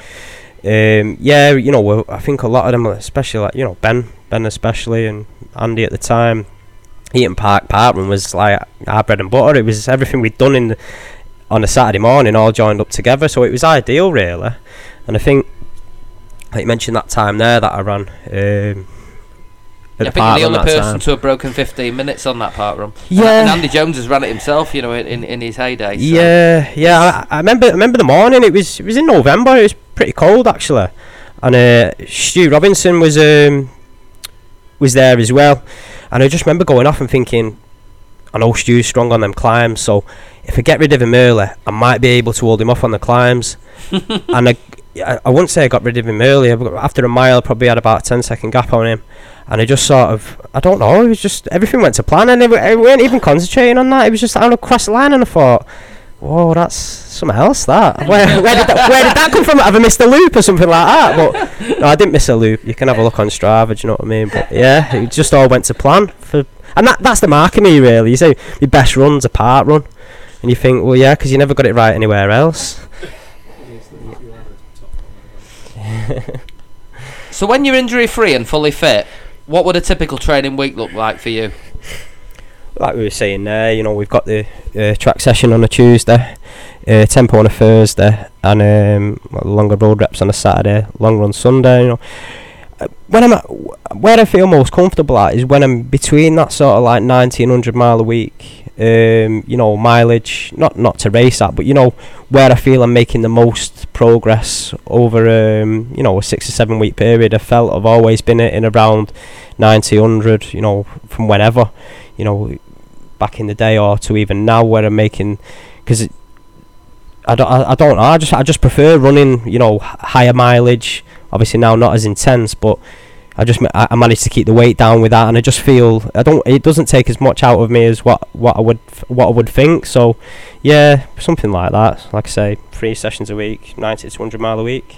Yeah, you know, I think a lot of them, especially like, you know, Ben especially, and Andy at the time, Heaton Park parkrun was like our bread and butter. It was everything we'd done on a Saturday morning, all joined up together. So it was ideal, really. And I think, like you mentioned that time there that I ran. I think you're the only person to have broken 15 minutes on that parkrun. Yeah. And Andy Jones has run it himself, you know, in his heyday. So. Yeah. I remember the morning. It was in November. It was pretty cold, actually. And Stu Robinson was there as well. And I just remember going off and thinking, I know Stu's strong on them climbs, so if I get rid of him early, I might be able to hold him off on the climbs. And I wouldn't say I got rid of him early. After a mile, I probably had about a 10-second gap on him. And I just sort of, I don't know, it was just, everything went to plan, and I weren't even concentrating on that. It was just out across the line, and I thought, whoa, that's something else, that. Where did that come from? Have I missed a loop or something like that? But no, I didn't miss a loop. You can have a look on Strava, do you know what I mean? But yeah, it just all went to plan. And that's the mark of me, really. You say, your best run's a part run. And you think, well, yeah, because you never got it right anywhere else. So when you're injury-free and fully fit, what would a typical training week look like for you? Like we were saying there, you know, we've got the track session on a Tuesday, tempo on a Thursday, and longer road reps on a Saturday, long run Sunday. You know, where I feel most comfortable at is when I'm between that sort of like 90 and 100 mile a week. You know, mileage, not to race at, but you know, where I feel I'm making the most progress over you know, a 6 or 7 week period. I felt I've always been in around 90, 100, you know, from whenever, you know, back in the day or to even now, where I'm making because I don't know. I just prefer running, you know, higher mileage. Obviously now not as intense, but I managed to keep the weight down with that, and I just feel it doesn't take as much out of me as what I would think. So yeah, something like that. Like I say, 3 sessions a week, 90 to 100 mile a week.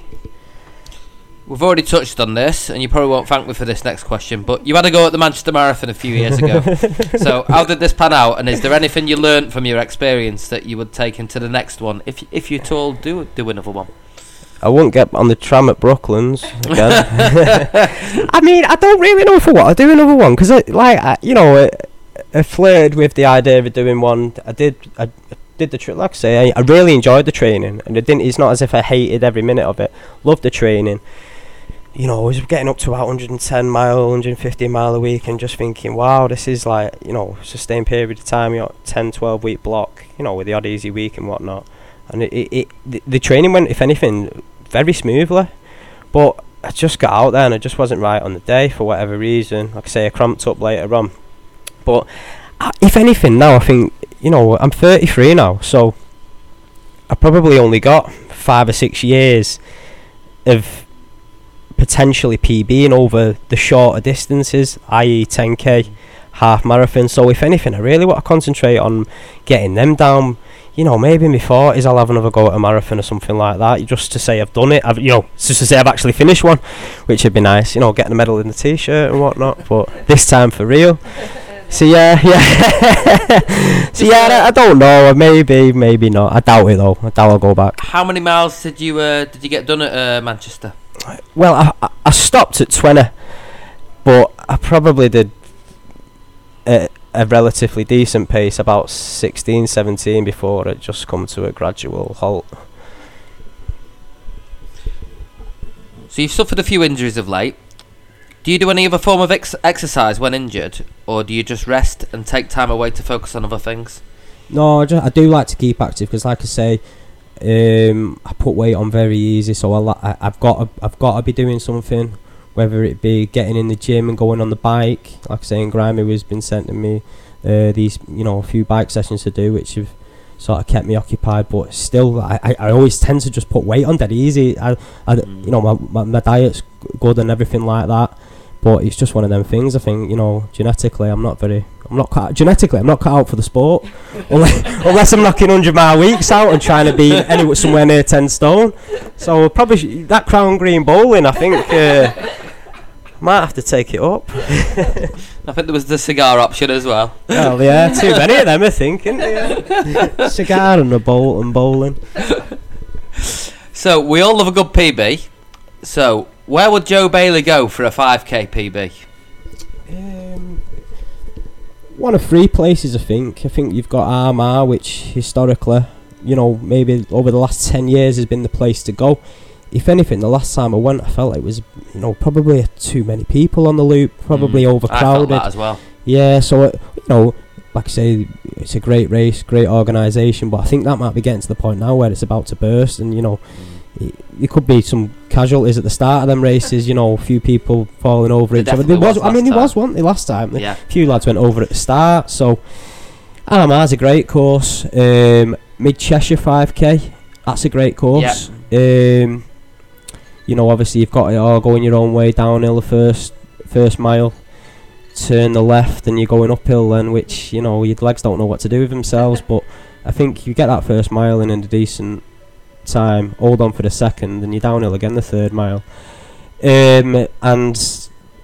We've already touched on this, and you probably won't thank me for this next question, but you had a go at the Manchester Marathon a few years ago. So how did this pan out, and is there anything you learnt from your experience that you would take into the next one? If you're told, do another one. I won't get on the tram at Brooklands again. I mean, I don't really know for what I'll do another one, because I flirted with the idea of doing one. I did the trick, like I say. I really enjoyed the training, and it's not as if I hated every minute of it. Loved the training. You know, I was getting up to about 110 mile, 150 mile a week, and just thinking, wow, this is like, you know, sustained period of time, you know, 10, 12 week block, you know, with the odd easy week and whatnot. And the training went, if anything, very smoothly. But I just got out there and I just wasn't right on the day for whatever reason. Like I say, I cramped up later on. But if anything now, I think, you know, I'm 33 now, so I probably only got 5 or 6 years of potentially PBing over the shorter distances, i.e. 10k, half marathon. So if anything, I really want to concentrate on getting them down. You know, maybe in my 40s I'll have another go at a marathon or something like that, just to say I've done it. Just to say I've actually finished one, which would be nice. You know, getting a medal in the t-shirt and whatnot, but this time for real. So yeah. So yeah, I don't know. Maybe not. I doubt it though. I doubt I'll go back. How many miles did you get done at Manchester? Well, I stopped at 20, but I probably did a relatively decent pace, about 16, 17, before it just come to a gradual halt. So you've suffered a few injuries of late. Do you do any other form of exercise when injured, or do you just rest and take time away to focus on other things? No, I do like to keep active, because like I say, I put weight on very easy, so I've got to be doing something, whether it be getting in the gym and going on the bike. Like I say, and Grimey has been sending me these, you know, a few bike sessions to do, which have sort of kept me occupied. But still, I always tend to just put weight on dead easy. You know, my diet's good and everything like that, but it's just one of them things. I think, you know, genetically I'm not cut out for the sport, unless I'm knocking 100 mile weeks out and trying to be somewhere near 10 stone. So probably that Crown Green bowling, I think, might have to take it up. I think there was the cigar option as well. Well, yeah, too many of them, I think, isn't there? Cigar and a bowl and bowling. So we all love a good PB. So where would Joe Bailey go for a 5k PB? One of 3 places, I think. I think you've got Armagh, which historically, you know, maybe over the last 10 years has been the place to go. If anything, the last time I went, I felt it was, you know, probably too many people on the loop, probably overcrowded. I felt that as well. Yeah, so, you know, like I say, it's a great race, great organisation, but I think that might be getting to the point now where it's about to burst, and, you know, there could be some casualties at the start of them races, you know, a few people falling over each other. There was one last time. Yeah. A few lads went over at the start, so Armagh's a great course. Mid Cheshire 5k, that's a great course. Yeah. You know, obviously you've got it all going your own way downhill the first mile. Turn the left and you're going uphill then, which, you know, your legs don't know what to do with themselves, but I think you get that first mile in a decent time, hold on for the second, and you're downhill again the third mile. And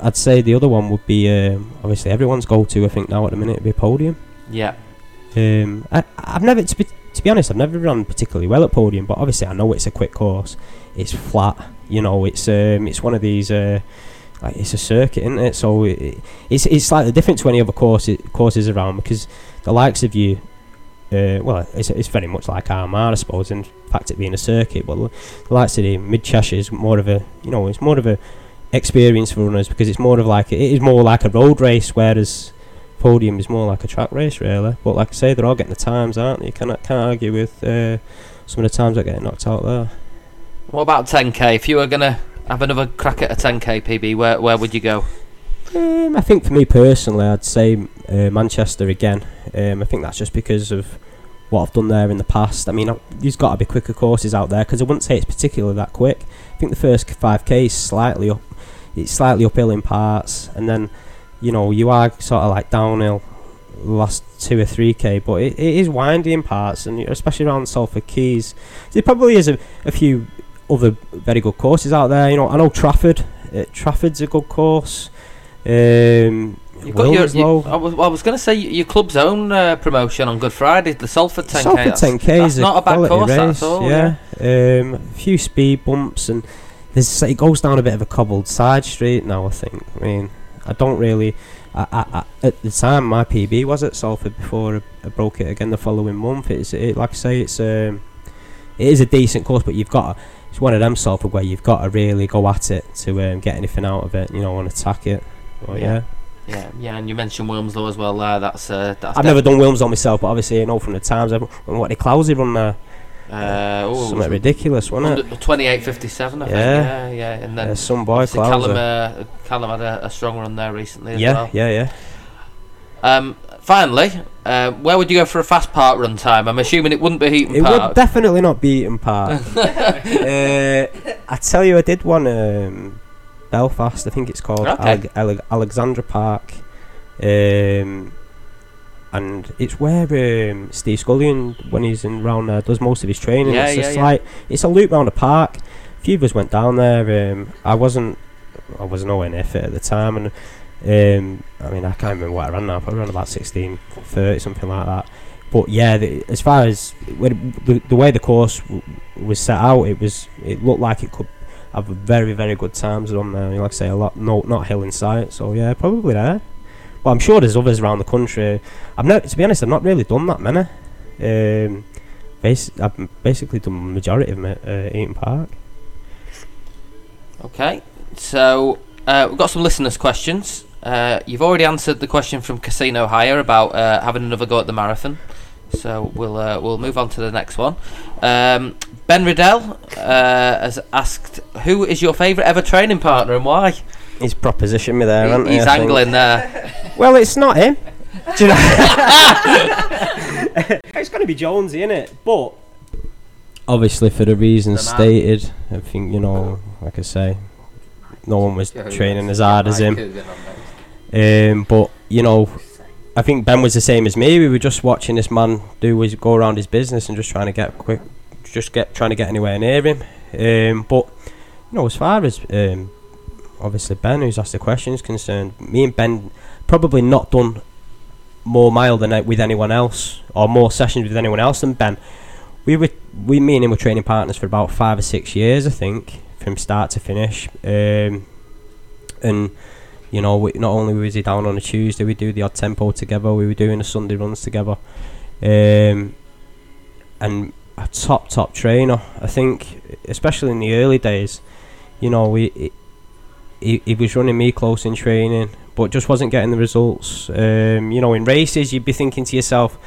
I'd say the other one would be, obviously everyone's go-to, I think now at the minute, would be Podium. Yeah. I've never run particularly well at Podium, but obviously I know it's a quick course, it's flat, you know, it's one of these, like, it's a circuit, isn't it? So it's slightly different to any other courses around, because the likes of you, well, it's very much like Armagh, I suppose, in fact it being a circuit, but the likes of the Mid Cheshire is more of a, you know, it's more of a experience for runners, because it's more of like, it is more like a road race, whereas Podium is more like a track race really. But like I say, they're all getting the times, aren't they? You can't argue with some of the times that are getting knocked out there. What about 10k? If you were going to have another crack at a 10k PB, where would you go? I think for me personally, I'd say Manchester again. I think that's just because of what I've done there in the past. I mean, there's got to be quicker courses out there, because I wouldn't say it's particularly that quick. I think the first 5k is slightly up. It's slightly uphill in parts, and then, you know, you are sort of like downhill the last 2 or 3k, but it is windy in parts, and especially around Salford Quays. There probably is a few other very good courses out there. You know, I know Trafford. Trafford's a good course. You've got I was going to say your club's own promotion on Good Friday, the Salford 10K. That's not a bad course at all. Yeah. A few speed bumps, and it goes down a bit of a cobbled side street now, I think. I mean, I don't really... I at the time, my PB was at Salford before I broke it again the following month. Like I say, it is a decent course, but it's one of them Salford where you've got to really go at it to get anything out of it, you know, and attack it. But, yeah, and you mentioned Wilmslow as well there. That's I've never done Wilmslow myself, but obviously, you know, from the times what did Clousey run there? Something ridiculous, wasn't it? 28.57, I think. Yeah. And then some boy Callum had a strong run there recently as well. Yeah. Finally, where would you go for a fast park run time? I'm assuming it wouldn't be Heaton Park. It would definitely not be Heaton Park. I tell you, I did one Belfast, I think it's called, Alexandra Park, and it's where Steve Scullion, when he's in round there, does most of his training. Like, it's a loop round a park. A few of us went down there. I wasn't nowhere near fit at the time, and I mean, I can't remember what I ran now, but I ran about 16:30, something like that. But yeah, as far as the way the course was set out, it looked like it could have very, very good times on there. Like I say, not hill in sight. So yeah, probably there. But I'm sure there's others around the country. To be honest, I've not really done that many. I've basically done the majority of them at Heaton Park. Okay, so we've got some listeners' questions. You've already answered the question from Casino Hire about having another go at the marathon. So we'll move on to the next one. Ben Riddell has asked, who is your favourite ever training partner and why? He's propositioned me there, hasn't he? He's angling there. Well, it's not him. Do you know? It's going to be Jonesy, isn't it? But obviously, for the reasons stated, I think, you know, like I say, no one was training as hard as him. But, you know, I think Ben was the same as me. We were just watching this man go around his business and just trying to get quick, trying to get anywhere near him. But, you know, as far as obviously Ben, who's asked the question, is concerned, me and Ben probably not done more mile than with anyone else, or more sessions with anyone else than Ben. Me and him were training partners for about 5 or 6 years, I think, from start to finish. And you know, not only was he down on a Tuesday, we do the odd tempo together. We were doing the Sunday runs together, and a top trainer, I think, especially in the early days. You know, he was running me close in training, but just wasn't getting the results. You know, in races, you'd be thinking to yourself,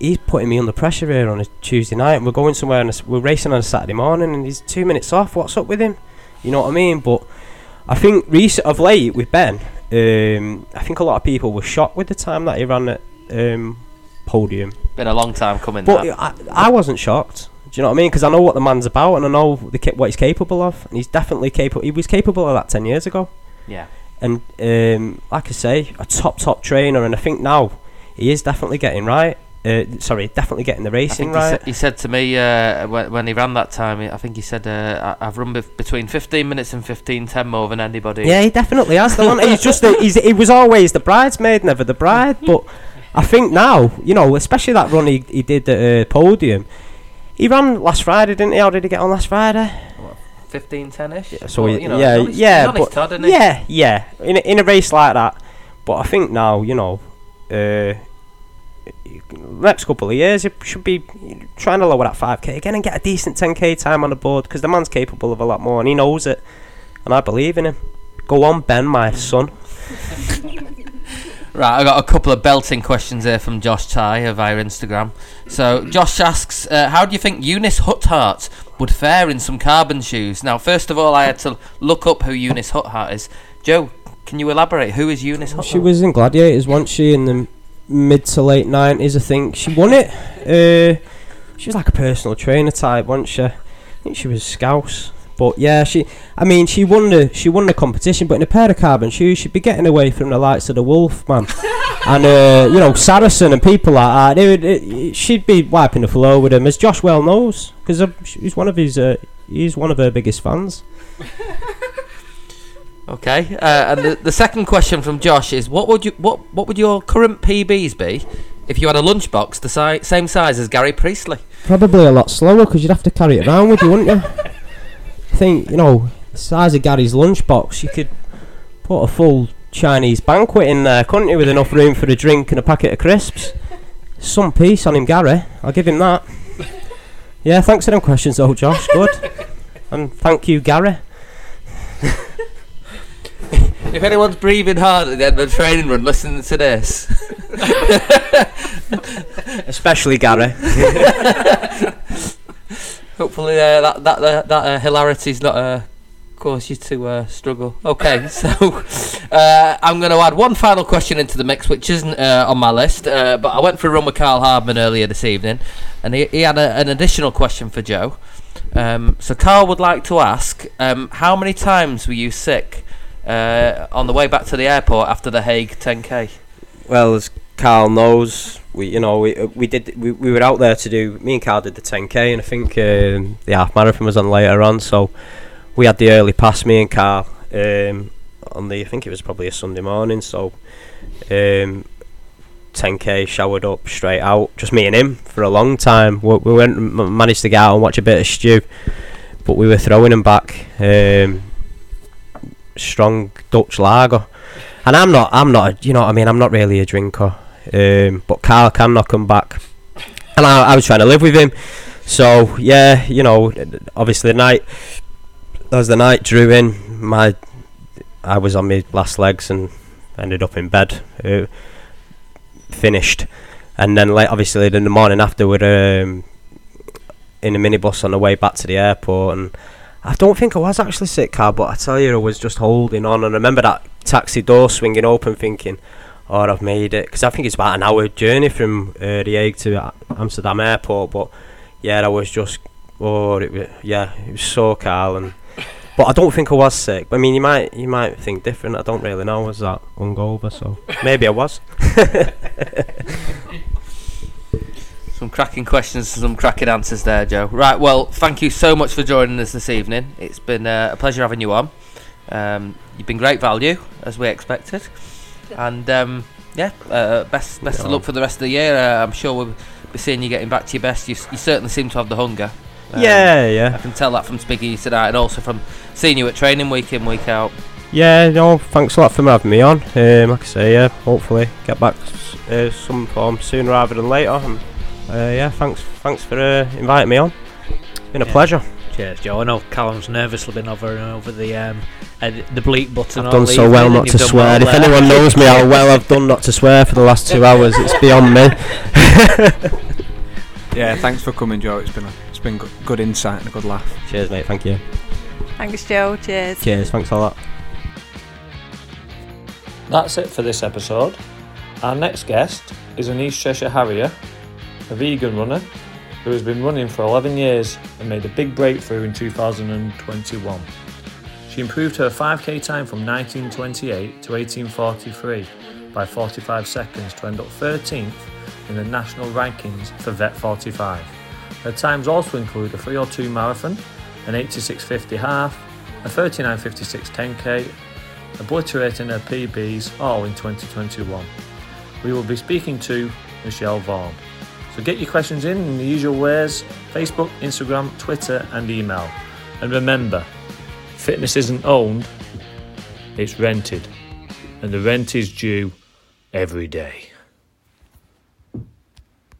he's putting me under pressure here on a Tuesday night, and we're going somewhere, and we're racing on a Saturday morning, and he's 2 minutes off. What's up with him? You know what I mean? But I think of late with Ben, I think a lot of people were shocked with the time that he ran at Podium. Been a long time coming. But I wasn't shocked. Do you know what I mean? Because I know what the man's about, and I know what he's capable of, and he's definitely capable. He was capable of that 10 years ago. Yeah. And like I say, a top trainer, and I think now he is definitely getting right. Definitely getting the racing right. He said to me when he ran that time, I think he said, "I've run between 15 minutes and 15:10 more than anybody." Yeah, he definitely has. He was always the bridesmaid, never the bride. But I think now, you know, especially that run he did at Podium. He ran last Friday, didn't he? How did he get on last Friday? 15:10ish. Yeah, so well, you know, in a race like that. But I think now, you know, next couple of years, he should be trying to lower that 5k again and get a decent 10k time on the board, because the man's capable of a lot more, and he knows it, and I believe in him. Go on, Ben, my son. Right, I got a couple of belting questions here from Josh Ty via Instagram. So Josh asks, how do you think Eunice Huthart would fare in some carbon shoes? Now, first of all, I had to look up who Eunice Huthart is. Joe, can you elaborate? Who is Eunice Huthart? She was in Gladiators, wasn't she? In the mid to late 90s, I think. She won it. She was like a personal trainer type, wasn't she? I think she was Scouse. But yeah, she won the competition, but in a pair of carbon shoes, she'd be getting away from the likes of the Wolf, man. And, Saracen and people like that. She'd be wiping the floor with him, as Josh well knows, because he's one of her biggest fans. Okay, and the second question from Josh is, what would your current PBs be if you had a lunchbox the same size as Gary Priestley? Probably a lot slower, because you'd have to carry it around with you, wouldn't you? I think, the size of Gary's lunchbox, you could put a full Chinese banquet in there, couldn't you, with enough room for a drink and a packet of crisps. Some peace on him, Gary. I'll give him that. Yeah, thanks for them questions, though, Josh. Good. And thank you, Gary. If anyone's breathing hard at the end of the training run, listen to this. Especially Gary. Hopefully that hilarity's not cause you to struggle. Okay, so I'm going to add one final question into the mix, which isn't on my list, but I went for a run with Carl Hardman earlier this evening, and he had an additional question for Joe. So Carl would like to ask, how many times were you sick on the way back to the airport after the Hague 10K? Well, as Carl knows, we were out there to do. Me and Carl did the 10K, and I think the half marathon was on later on. So we had the early pass, me and Carl, on the. I think it was probably a Sunday morning. So 10K, showered up, straight out, just me and him for a long time. We went managed to get out and watch a bit of stew, but we were throwing him back. Strong Dutch lager, and I'm not I'm not really a drinker, but Carl can knock him back, and I was trying to live with him. So yeah, obviously the night drew in, I was on my last legs and ended up in bed, finished, and then obviously in the morning after we're in a minibus on the way back to the airport, and I don't think I was actually sick, Carl, but I tell you, I was just holding on. And I remember that taxi door swinging open, thinking, oh, I've made it. Because I think it's about an hour journey from The Hague to Amsterdam airport. But yeah, I was just, it was so, Carl. But I don't think I was sick. But I mean, you might think different. I don't really know. I was that hungover, so maybe I was. Some cracking questions, some cracking answers there, Joe. Right, well, thank you so much for joining us this evening. It's been a pleasure having you on. You've been great value, as we expected. And, best of luck for the rest of the year. I'm sure we'll be seeing you getting back to your best. You certainly seem to have the hunger. Yeah. I can tell that from speaking to you tonight, and also from seeing you at training week in, week out. Yeah, thanks a lot for having me on. Like I say, yeah, hopefully get back some form sooner rather than later. Thanks for inviting me on. It's been a pleasure. Cheers, Joe. I know Callum's nervously been over the bleep button. I've done so well not to swear. If anyone knows me, how well I've done not to swear for the last 2 hours, it's beyond me. Yeah, thanks for coming, Joe. It's been good insight and a good laugh. Cheers, mate. Thank you. Thanks, Joe. Cheers. Cheers. Thanks a lot. That's it for this episode. Our next guest is an East Cheshire Harrier, a vegan runner who has been running for 11 years and made a big breakthrough in 2021. She improved her 5k time from 19:28 to 18:43 by 45 seconds to end up 13th in the national rankings for Vet 45. Her times also include a 3:02 marathon, an 86:50 half, a 39:56 10k, obliterating her PBs all in 2021. We will be speaking to Michelle Vaughan. So get your questions in the usual ways: Facebook, Instagram, Twitter and email. And remember, fitness isn't owned, it's rented. And the rent is due every day.